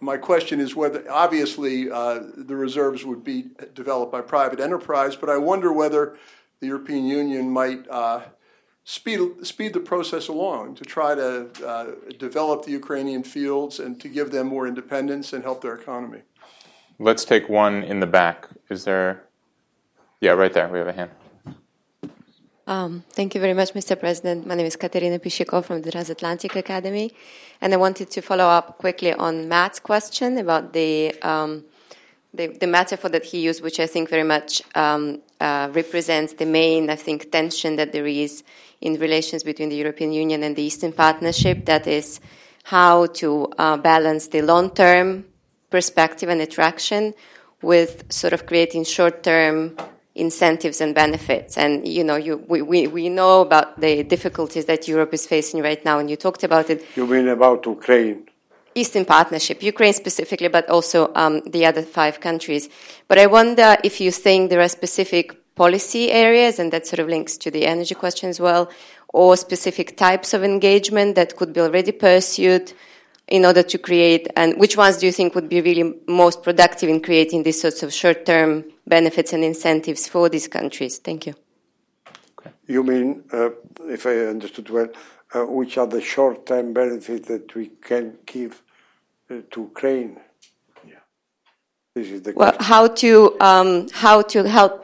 My question is whether, obviously, the reserves would be developed by private enterprise, but I wonder whether the European Union might speed the process along to try to develop the Ukrainian fields and to give them more independence and help their economy. Let's take one in the back. Is there? Yeah, right there. We have a hand. Thank you very much, Mr. President. My name is Katerina Pishiko from the Transatlantic Academy, and I wanted to follow up quickly on Matt's question about the metaphor that he used, which I think very much represents the main, I think, tension that there is in relations between the European Union and the Eastern Partnership, that is how to balance the long-term perspective and attraction with sort of creating short-term incentives and benefits. And, you know, we know about the difficulties that Europe is facing right now, and you talked about it. You mean about Ukraine? Eastern Partnership, Ukraine specifically, but also the other five countries. But I wonder if you think there are specific policy areas, and that sort of links to the energy question as well, or specific types of engagement that could be already pursued in order to create, and which ones do you think would be really most productive in creating these sorts of short-term benefits and incentives for these countries? Thank you. Okay. You mean, if I understood well, which are the short-term benefits that we can give to Ukraine? Yeah. This is the question. Well,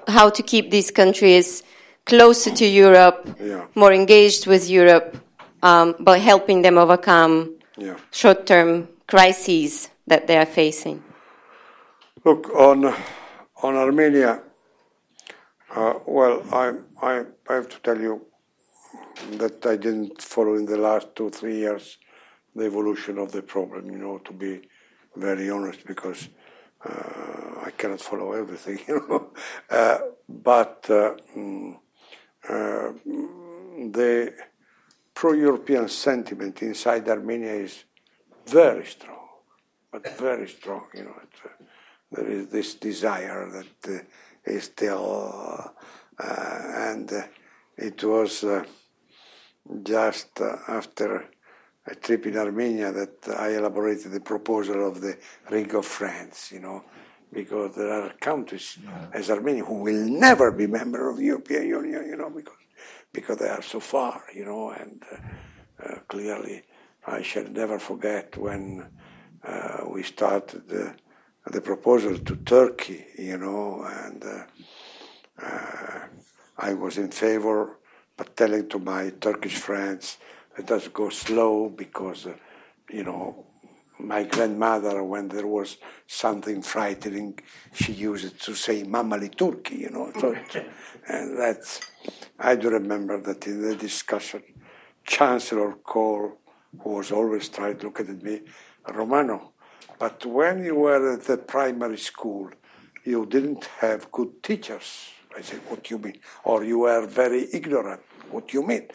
how to keep these countries closer to Europe, more engaged with Europe, by helping them overcome short-term crises that they are facing. Look, on Armenia, well, I have to tell you that I didn't follow in the last 2-3 years the evolution of the problem, you know, to be very honest, because I cannot follow everything, you know. But the pro-European sentiment inside Armenia is very strong, but very strong, you know. There is this desire that is still, and it was just after a trip in Armenia that I elaborated the proposal of the Ring of Friends, you know, because there are countries as Armenia who will never be member of the European Union, you know, because they are so far, you know, and clearly I shall never forget when we started the proposal to Turkey, you know, and I was in favor, but telling to my Turkish friends, let us go slow because, you know, my grandmother, when there was something frightening, she used to say "Mamali Turkey," you know. So, and that's, I do remember that in the discussion, Chancellor Kohl, who was always trying to look at me, Romano, but when you were at the primary school, you didn't have good teachers. I said, what do you mean? Or you were very ignorant. What do you mean?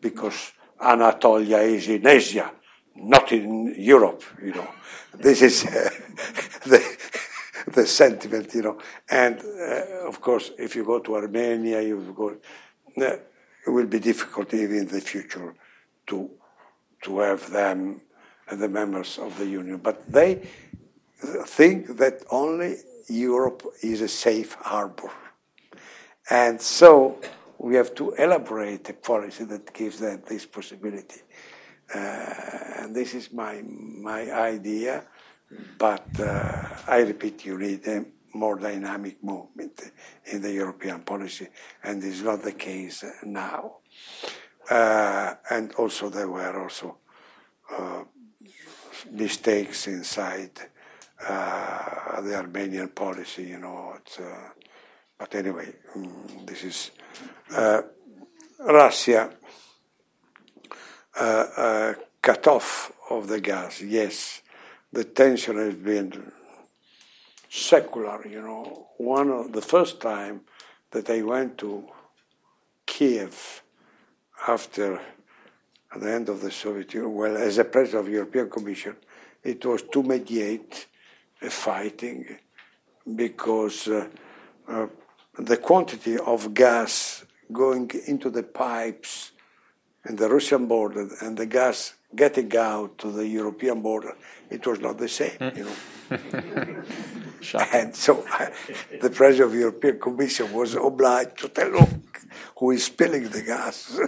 Because Anatolia is in Asia, not in Europe, you know. This is the sentiment, you know. And, of course, if you go to Armenia, it will be difficult even in the future to have them and the members of the Union. But they think that only Europe is a safe harbor. And so we have to elaborate a policy that gives them this possibility. And this is my idea, but I repeat, you need a more dynamic movement in the European policy, and it's not the case now. And also there were also mistakes inside the Armenian policy, you know. But anyway, this is Russia. Cut off of the gas, yes. The tension has been secular, you know. One of the first time that I went to Kiev after the end of the Soviet Union, well, as a president of the European Commission, it was to mediate a fighting because the quantity of gas going into the pipes in the Russian border and the gas getting out to the European border, it was not the same, you know. And so the president of the European Commission was obliged to tell, look, who is spilling the gas.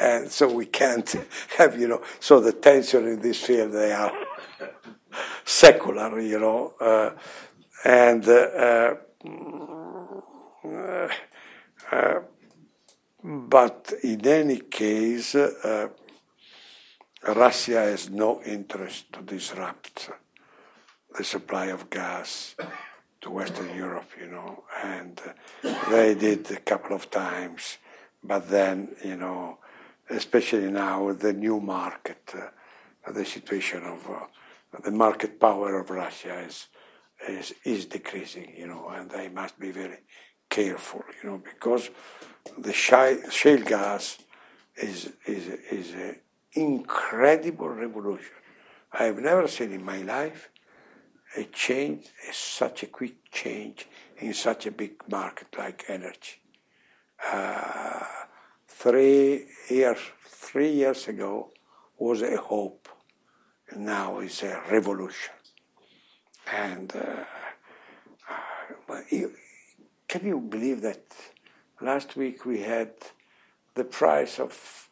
And so we can't have, you know, so the tension in this field, they are secular, you know. But in any case, Russia has no interest to disrupt the supply of gas to Western Europe, you know, and they did a couple of times, but then, you know, especially now the new market, the situation of the market power of Russia is decreasing, you know, and they must be very careful, you know, because the shale gas is an incredible revolution. I have never seen in my life a change, such a quick change in such a big market like energy. 3 years ago was a hope, and now it's a revolution. And can you believe that last week we had the price of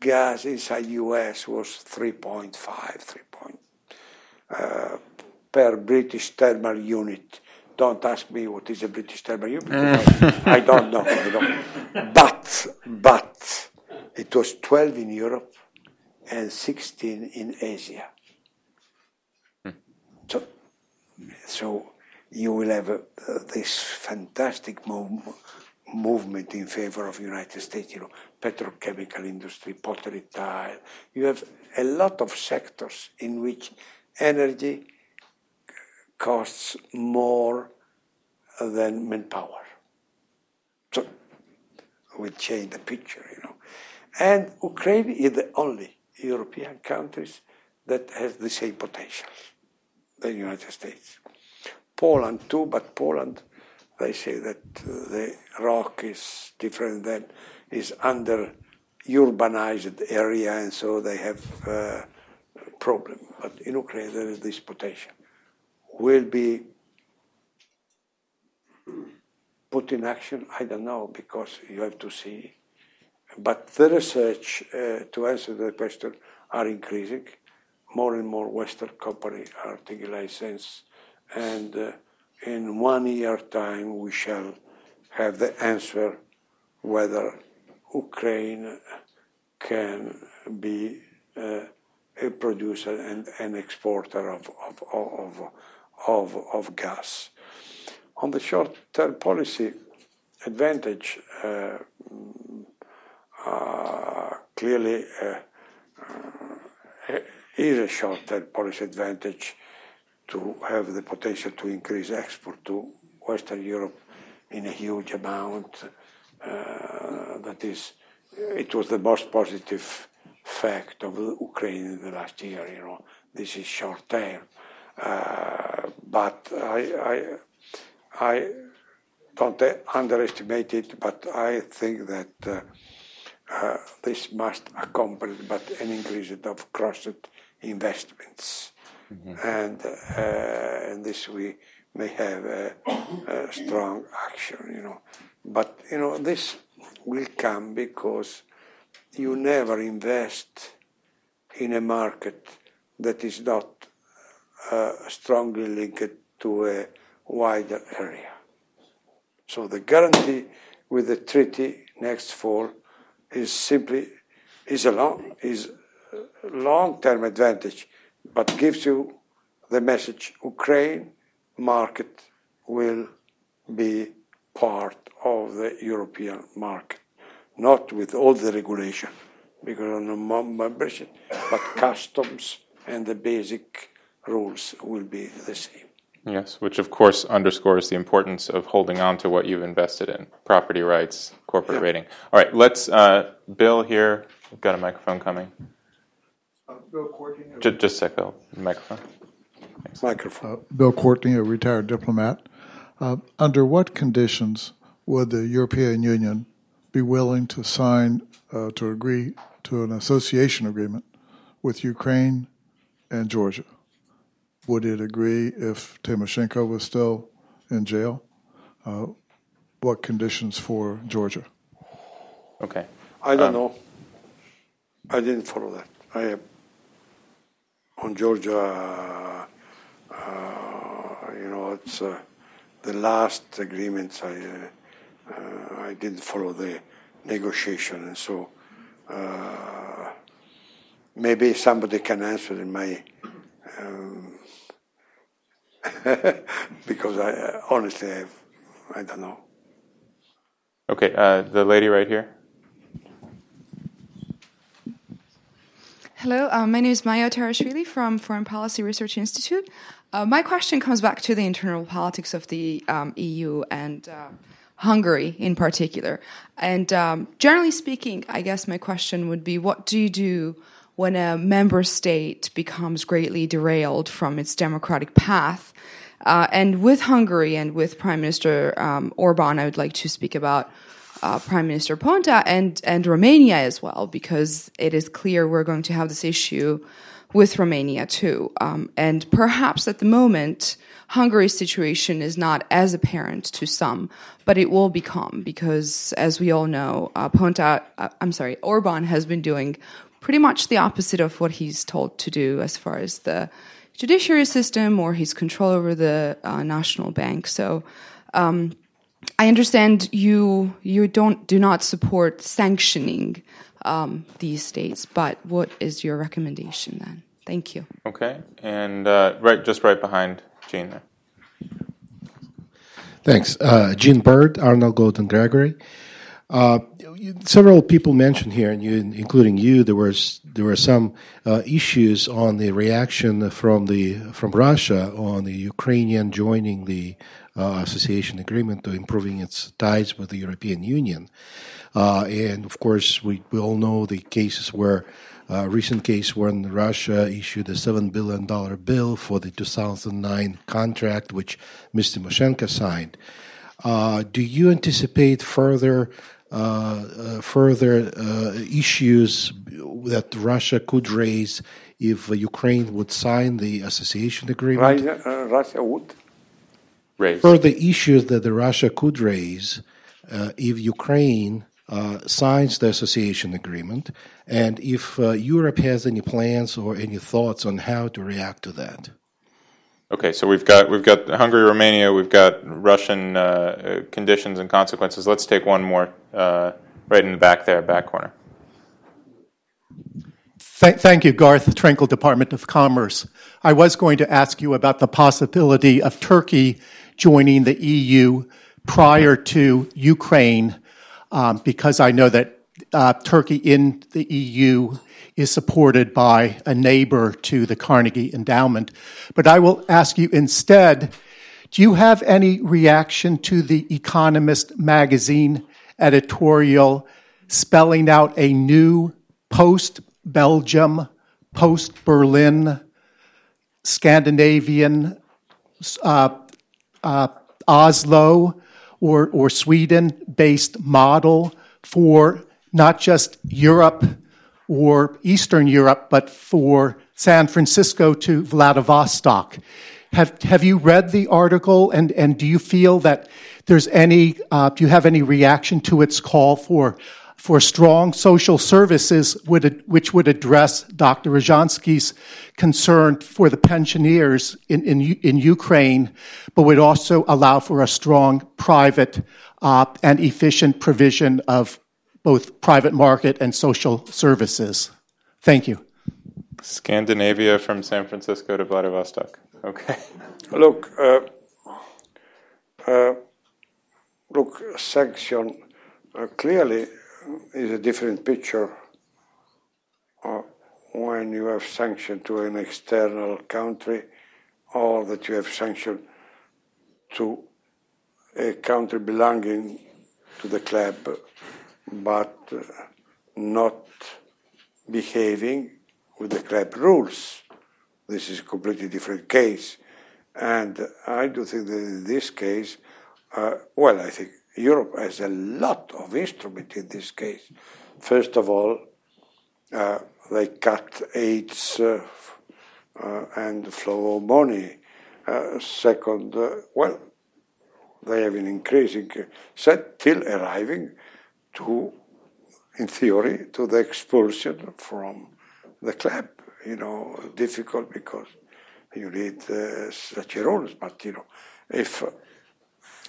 gas inside U.S. was 3.5 per British thermal unit. Don't ask me what is a British thermal unit. I don't know. I don't. But it was 12 in Europe and 16 in Asia. So you will have this fantastic movement in favor of United States, you know, petrochemical industry, pottery tile. You have a lot of sectors in which energy costs more than manpower. So we change the picture, you know. And Ukraine is the only European countries that has the same potential, the United States. Poland too, but Poland, they say that the rock is different than is under urbanized area, and so they have a problem. But in Ukraine there is this potential. Will be put in action? I don't know, because you have to see. But the research, to answer the question, are increasing. More and more Western companies are taking license, and in 1 year time we shall have the answer whether Ukraine can be a producer and an exporter of gas. On the short-term policy advantage, clearly is a short-term policy advantage to have the potential to increase export to Western Europe in a huge amount. It was the most positive fact of Ukraine in the last year, you know. This is short-term. But I don't underestimate it, but I think that this must accompany but an increase of cross investments. Mm-hmm. And this we may have a strong action, you know. But, you know, this will come because you never invest in a market that is not strongly linked to a wider area. So the guarantee with the treaty next fall is long-term advantage, but gives you the message Ukraine market will be part of the European market, not with all the regulation, because on the membership, but customs and the basic rules will be the same. Yes, which of course underscores the importance of holding on to what you've invested in, property rights, corporate rating. All right, let's, Bill here, we've got a microphone coming. Bill Courtney. Just a sec, Bill. Microphone. Thanks. Bill Courtney, a retired diplomat. Under what conditions would the European Union be willing to sign, to agree to an association agreement with Ukraine and Georgia? Would it agree if Tymoshenko was still in jail? What conditions for Georgia? Okay. I don't know. I didn't follow that. On Georgia, it's the last agreements. I didn't follow the negotiation, and so maybe somebody can answer in my because I honestly I don't know. Okay, the lady right here. Hello, my name is Maya Tarashvili from Foreign Policy Research Institute. My question comes back to the internal politics of the EU and Hungary in particular. And generally speaking, I guess my question would be, what do you do when a member state becomes greatly derailed from its democratic path? And with Hungary and with Prime Minister Orban, I would like to speak about Prime Minister Ponta and Romania as well, because it is clear we're going to have this issue with Romania too. And perhaps at the moment, Hungary's situation is not as apparent to some, but it will become, because as we all know, Orban has been doing pretty much the opposite of what he's told to do as far as the judiciary system or his control over the national bank. So, I understand you do not support sanctioning these states, but what is your recommendation then? Thank you. Okay, and right behind Jean there. Thanks, Jean Bird, Arnold Golden Gregory. Several people mentioned here, and including you, there were some issues on the reaction from Russia on the Ukrainian joining the association agreement to improving its ties with the European Union. And of course, we all know the cases where, recent case when Russia issued a $7 billion bill for the 2009 contract, which Ms. Tymoshenko signed. Do you anticipate further issues that Russia could raise if Ukraine would sign the association agreement? Russia would? Further issues that the Russia could raise if Ukraine signs the association agreement, and if Europe has any plans or any thoughts on how to react to that. Okay, so we've got Hungary, Romania, we've got Russian conditions and consequences. Let's take one more right in the back there, back corner. Thank you, Garth Trinkle, Department of Commerce. I was going to ask you about the possibility of Turkey joining the EU prior to Ukraine, because I know that Turkey in the EU is supported by a neighbor to the Carnegie Endowment. But I will ask you instead, do you have any reaction to The Economist magazine editorial spelling out a new post-Belgium, post-Berlin, Scandinavian, Oslo or Sweden-based model for not just Europe or Eastern Europe, but for San Francisco to Vladivostok? Have you read the article, and do you feel that there's any? Do you have any reaction to its call for strong social services, which would address Dr. Rajansky's concern for the pensioners in Ukraine, but would also allow for a strong private and efficient provision of both private market and social services? Thank you. Scandinavia from San Francisco to Vladivostok. Okay. Look, sanction clearly is a different picture when you have sanction to an external country, or that you have sanction to a country belonging to the club but not behaving with the club rules. This is a completely different case. And I do think that in this case, Well, I think Europe has a lot of instruments in this case. First of all, they cut aids and the flow of money. Second, well, they have an increasing set till arriving to, in theory, to the expulsion from the club. You know, difficult because you need such rules, but you know, if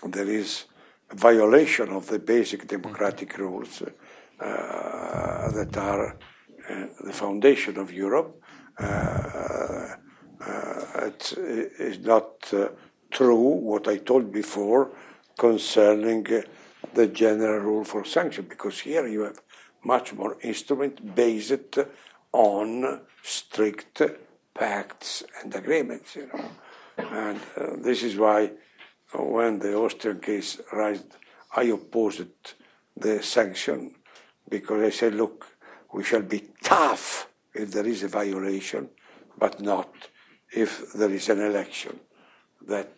there is a violation of the basic democratic rules that are the foundation of Europe, it is not true what I told before concerning the general rule for sanction, because here you have much more instrument based on strict pacts and agreements, you know. And this is why when the Austrian case arose, I opposed the sanction, because I said, look, we shall be tough if there is a violation, but not if there is an election that,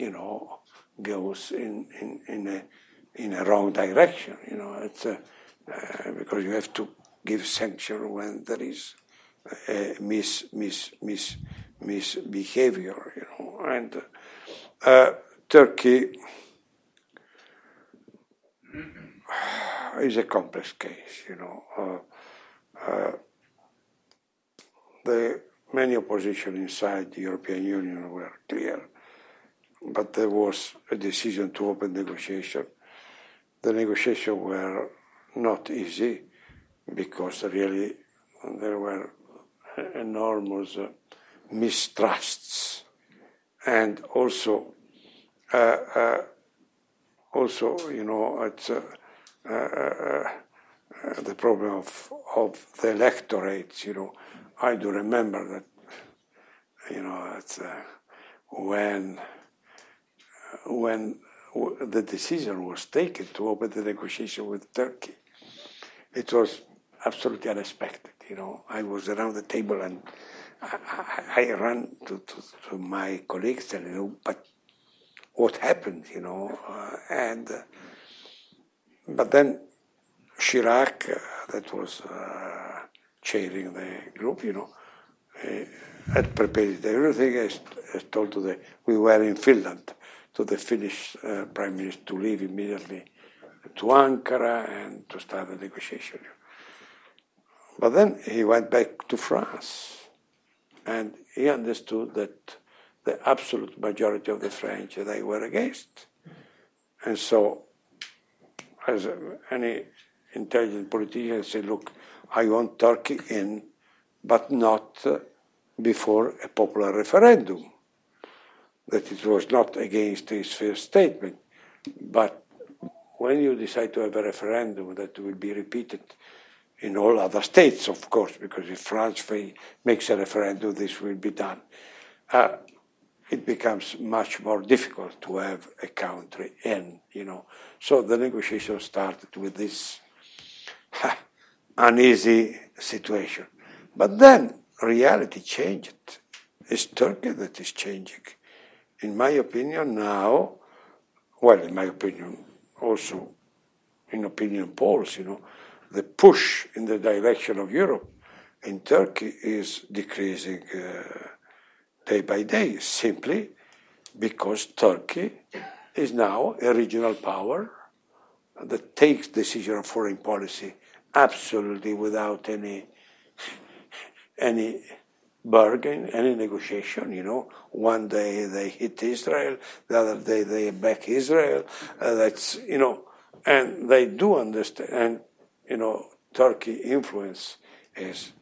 you know, goes in a wrong direction, you know. It's because you have to give sanction when there is misbehavior, you know. And Turkey is a complex case, you know. The many opposition inside the European Union were clear, but there was a decision to open negotiation. The negotiations were not easy, because really there were enormous mistrusts, and also you know, it's the problem of the electorates. You know, I do remember that, you know, it's, when the decision was taken to open the negotiation with Turkey, it was absolutely unexpected, you know. I was around the table and I ran to my colleagues and, you know, but what happened, you know? But then Chirac, that was chairing the group, you know, had prepared everything. I told to we were in Finland, to the Finnish Prime Minister to leave immediately to Ankara and to start the negotiation. But then he went back to France, and he understood that the absolute majority of the French, they were against. And so, as any intelligent politician, said, look, I want Turkey in, but not before a popular referendum. That it was not against his first statement, but when you decide to have a referendum that will be repeated in all other states, of course, because if France makes a referendum, this will be done. It becomes much more difficult to have a country in, you know. So the negotiation started with this uneasy situation. But then reality changed. It's Turkey that is changing. In my opinion now, well, in my opinion, also in opinion polls, you know, the push in the direction of Europe in Turkey is decreasing day by day, simply because Turkey is now a regional power that takes decision on foreign policy absolutely without any bargain, any negotiation, you know. One day they hit Israel, the other day they back Israel, that's, you know, and they do understand, and, you know, Turkey influence is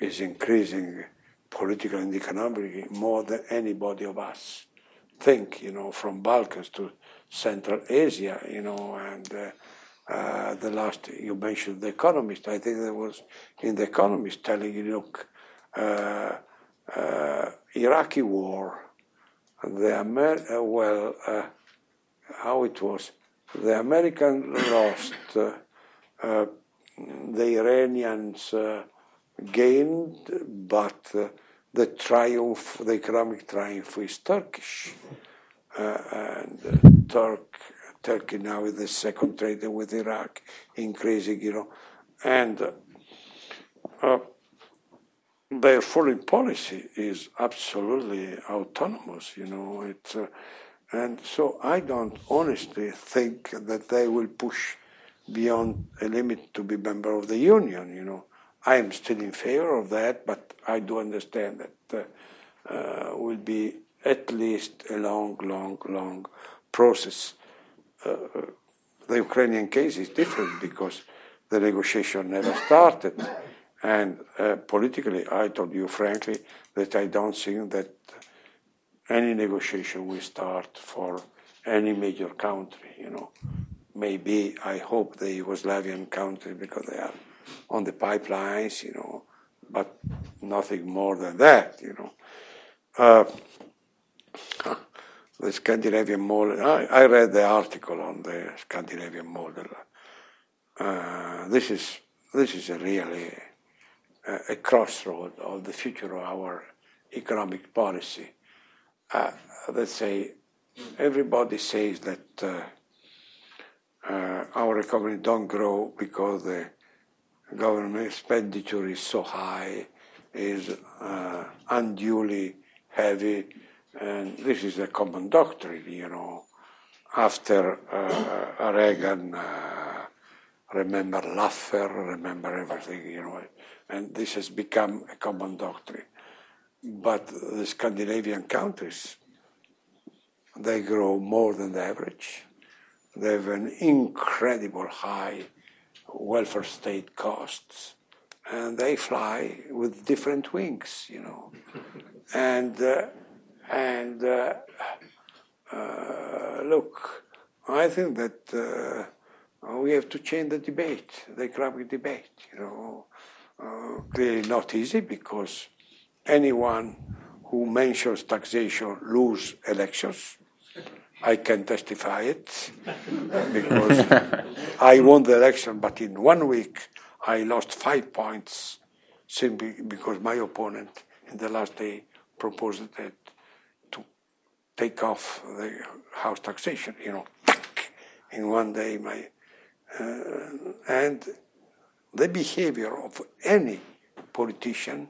increasing politically and economically more than anybody of us think, you know, from Balkans to Central Asia, you know, and the last, you mentioned The Economist, I think there was in The Economist telling you, look, Iraqi war, how it was, the Americans lost, the Iranians gained, but the economic triumph is Turkish. and Turkey now is the second trader with Iraq, increasing, and their foreign policy is absolutely autonomous, It's and so I don't honestly think that they will push beyond a limit to be member of the Union, I am still in favor of that, but I do understand that will be at least a long process. The Ukrainian case is different because the negotiation never started, and politically, I told you frankly that I don't think that any negotiation will start for any major country, Maybe I hope the Yugoslavian country because they are on the pipelines, but nothing more than that, The Scandinavian model, I read the article on the Scandinavian model. This is a really a crossroad of the future of our economic policy. Let's say everybody says that our economy don't grow because the government expenditure is so high, is unduly heavy, and this is a common doctrine, After Reagan, remember Laffer, remember everything, and this has become a common doctrine. But the Scandinavian countries, they grow more than the average. They have an incredible high welfare state costs, and they fly with different wings, Look, I think that we have to change the debate, the economic debate, Clearly not easy because anyone who mentions taxation loses elections. I can testify it because I won the election, but in 1 week I lost 5 points simply because my opponent in the last day proposed that to take off the house taxation, in 1 day. And the behavior of any politician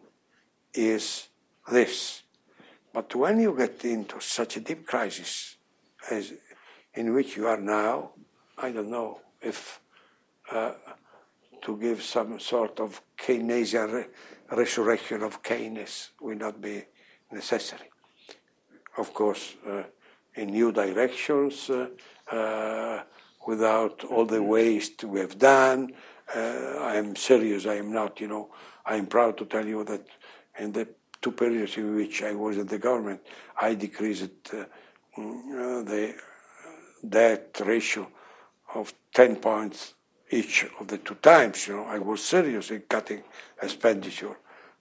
is this. But when you get into such a deep crisis as in which you are now, I don't know if to give some sort of Keynesian resurrection of Keynes will not be necessary. Of course, in new directions, without all the waste we have done. I am serious, I am not, I am proud to tell you that in the 2 periods in which I was in the government, I decreased the debt ratio of 10 points each of the 2 times, I was serious in cutting expenditure.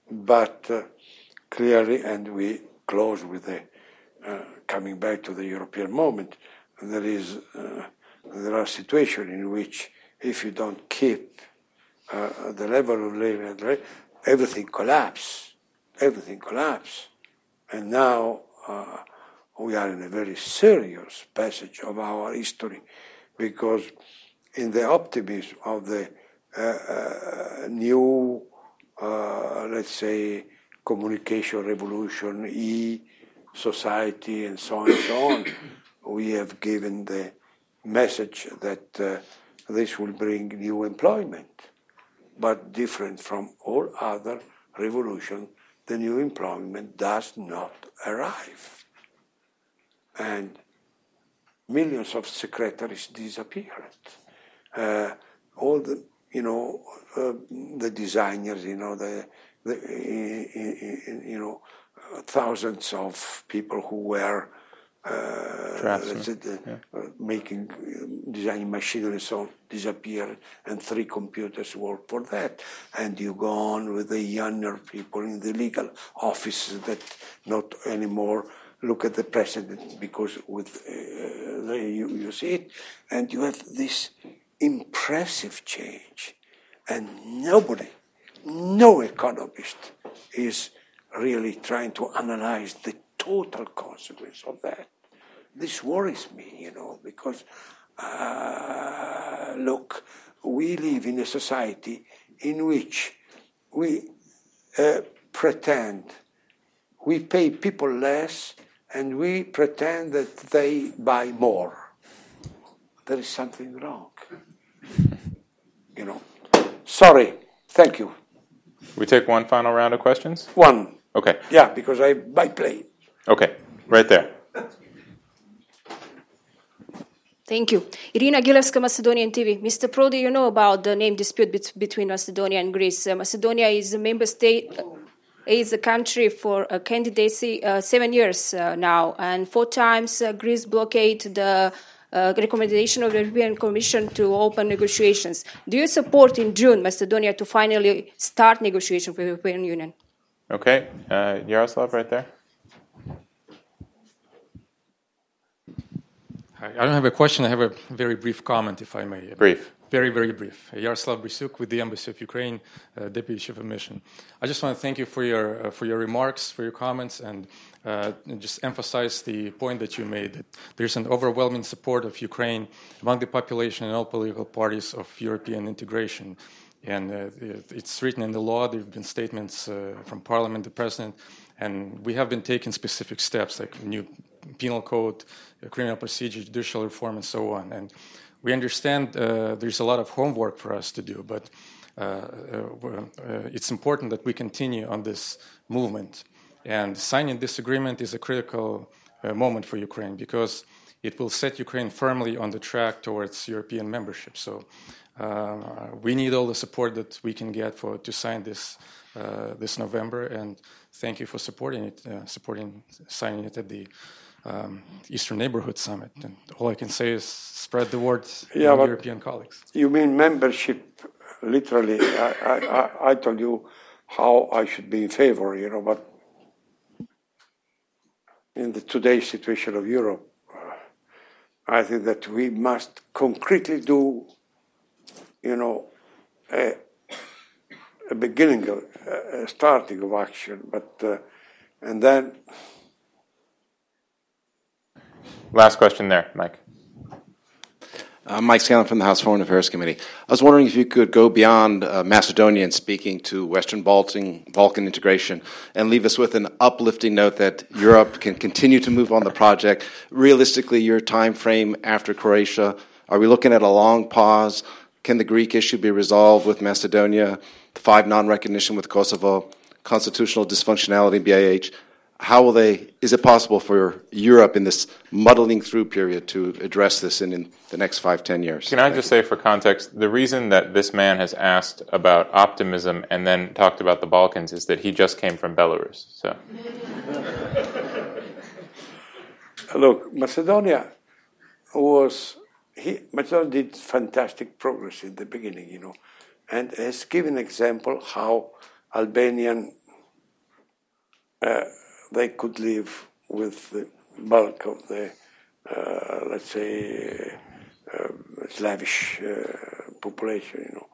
But clearly, and we close with the coming back to the European moment, there are situations in which if you don't keep the level of living, everything collapses. And now we are in a very serious passage of our history because in the optimism of the new, let's say, communication revolution, e-society, and so on and so on, we have given the message that this will bring new employment. But different from all other revolutions, the new employment does not arrive. And millions of secretaries disappeared. All the, the designers, thousands of people who were designing machinery, so disappeared, and 3 computers work for that. And you go on with the younger people in the legal offices that not anymore look at the precedent because with you see it, and you have this impressive change, and no economist is really trying to analyze the total consequence of that. This worries me, you know, because, look, we live in a society in which we pretend, we pay people less and we pretend that they buy more. There is something wrong, you know. Sorry, thank you. We take one final round of questions? One. Okay. Yeah, because I play. Okay, right there. Thank you. Irina Gilevska, Macedonian TV. Mr. Prodi, you know about the name dispute between Macedonia and Greece. Macedonia is a member state, is a country for a candidacy 7 years now, and 4 times Greece blockaded the recommendation of the European Commission to open negotiations. Do you support in June Macedonia to finally start negotiations with the European Union? Okay. Yaroslav, right there. I don't have a question. I have a very brief comment, if I may. Brief. Very, very brief. Yaroslav Brisuk with the Embassy of Ukraine, Deputy Chief of Mission. I just want to thank you for your remarks, for your comments, and just emphasize the point that you made, that there's an overwhelming support of Ukraine among the population and all political parties of European integration. And it's written in the law. There have been statements from Parliament, the President, and we have been taking specific steps, like the new penal code, criminal procedure, judicial reform, and so on. And we understand there's a lot of homework for us to do, but it's important that we continue on this movement. And signing this agreement is a critical moment for Ukraine, because it will set Ukraine firmly on the track towards European membership. So we need all the support that we can get to sign this this November, and thank you for supporting it, signing it at the Eastern Neighborhood Summit. And all I can say is spread the word to European colleagues. You mean membership, literally. I told you how I should be in favor, you know, but in the today's situation of Europe, I think that we must concretely do, you know, a beginning, a starting of action, but and then. Last question there, Mike. Mike Scanlon from the House Foreign Affairs Committee. I was wondering if you could go beyond Macedonia and speaking to Western Balkan integration and leave us with an uplifting note that Europe can continue to move on the project. Realistically, your time frame after Croatia, are we looking at a long pause? Can the Greek issue be resolved with Macedonia? The 5 non-recognition with Kosovo, constitutional dysfunctionality in BIH. How will they? Is it possible for Europe in this muddling through period to address this in the next 5-10 years? Can I just say for context, the reason that this man has asked about optimism and then talked about the Balkans is that he just came from Belarus. So, look, Macedonia did fantastic progress in the beginning, you know, and has given example how Albanian. They could live with the bulk of the, let's say, Slavish population, you know.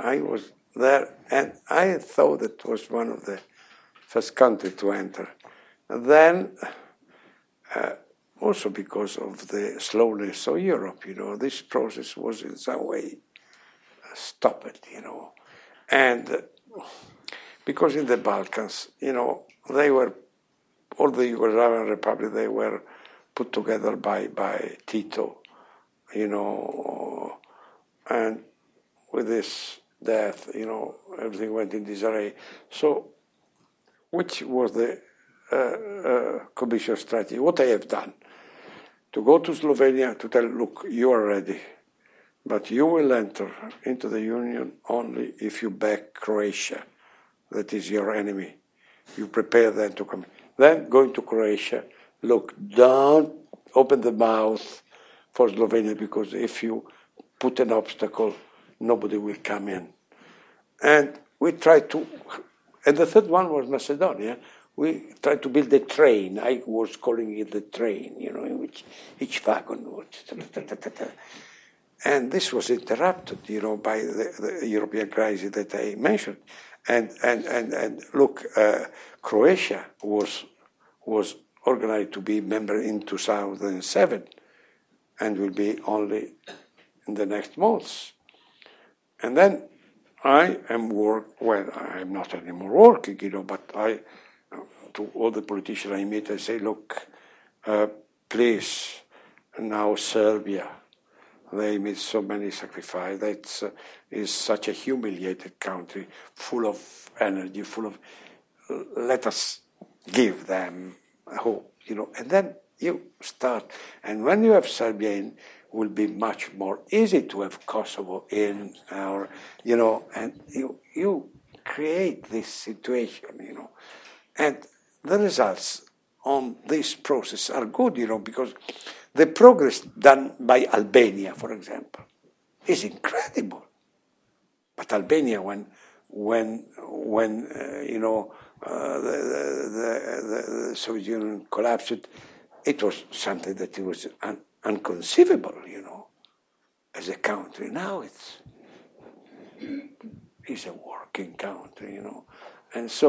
I was there, and I thought it was one of the first countries to enter. And then, also because of the slowness of Europe, you know, this process was in some way stopped, you know. And because in the Balkans, you know, they were, all the Yugoslavian Republic, they were put together by Tito, you know, and with his death, you know, everything went in disarray. So, which was the Commission strategy? What I have done? To go to Slovenia to tell, look, you are ready, but you will enter into the Union only if you back Croatia. That is your enemy. You prepare them to come. Then going to Croatia, look, don't open the mouth for Slovenia, because if you put an obstacle, nobody will come in. And we tried to, and the third one was Macedonia, we tried to build a train. I was calling it the train, you know, in which each wagon was. And this was interrupted, you know, by the European crisis that I mentioned. And look, Croatia was organized to be member in 2007 and will be only in the next months. And then I am I'm not anymore working, but to all the politicians I meet, I say, look, please, now Serbia, they made so many sacrifices. That is such a humiliated country, full of energy, full of, let us give them hope, And then you start. And when you have Serbia in, will be much more easy to have Kosovo in, or, and you create this situation, And the results on this process are good, because the progress done by Albania, for example, is incredible. But Albania, when the Soviet Union collapsed, it was something that was unconceivable, as a country. Now it's a working country, And so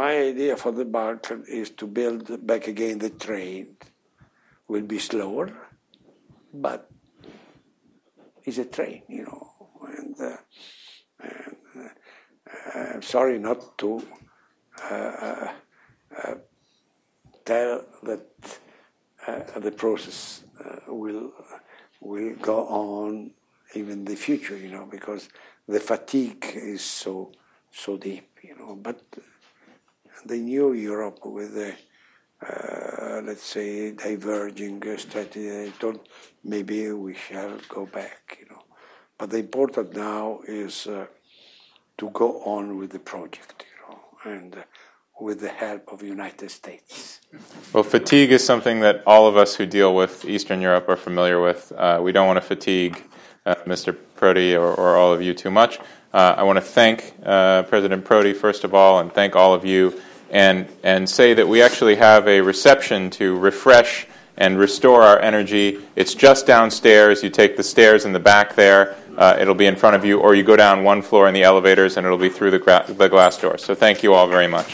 my idea for the Balkan is to build back again the train. Will be slower, but it's a train, And I'm sorry not to tell that the process will go on even in the future, because the fatigue is so deep, But the new Europe with the let's say diverging strategy, maybe we shall go back, But the important now is to go on with the project, and with the help of the United States. Well, fatigue is something that all of us who deal with Eastern Europe are familiar with. We don't want to fatigue Mr. Prodi or all of you too much. I want to thank President Prodi, first of all, and thank all of you, and say that we actually have a reception to refresh and restore our energy. It's just downstairs. You take the stairs in the back there. It'll be in front of you, or you go down one floor in the elevators, and it'll be through the glass door. So thank you all very much.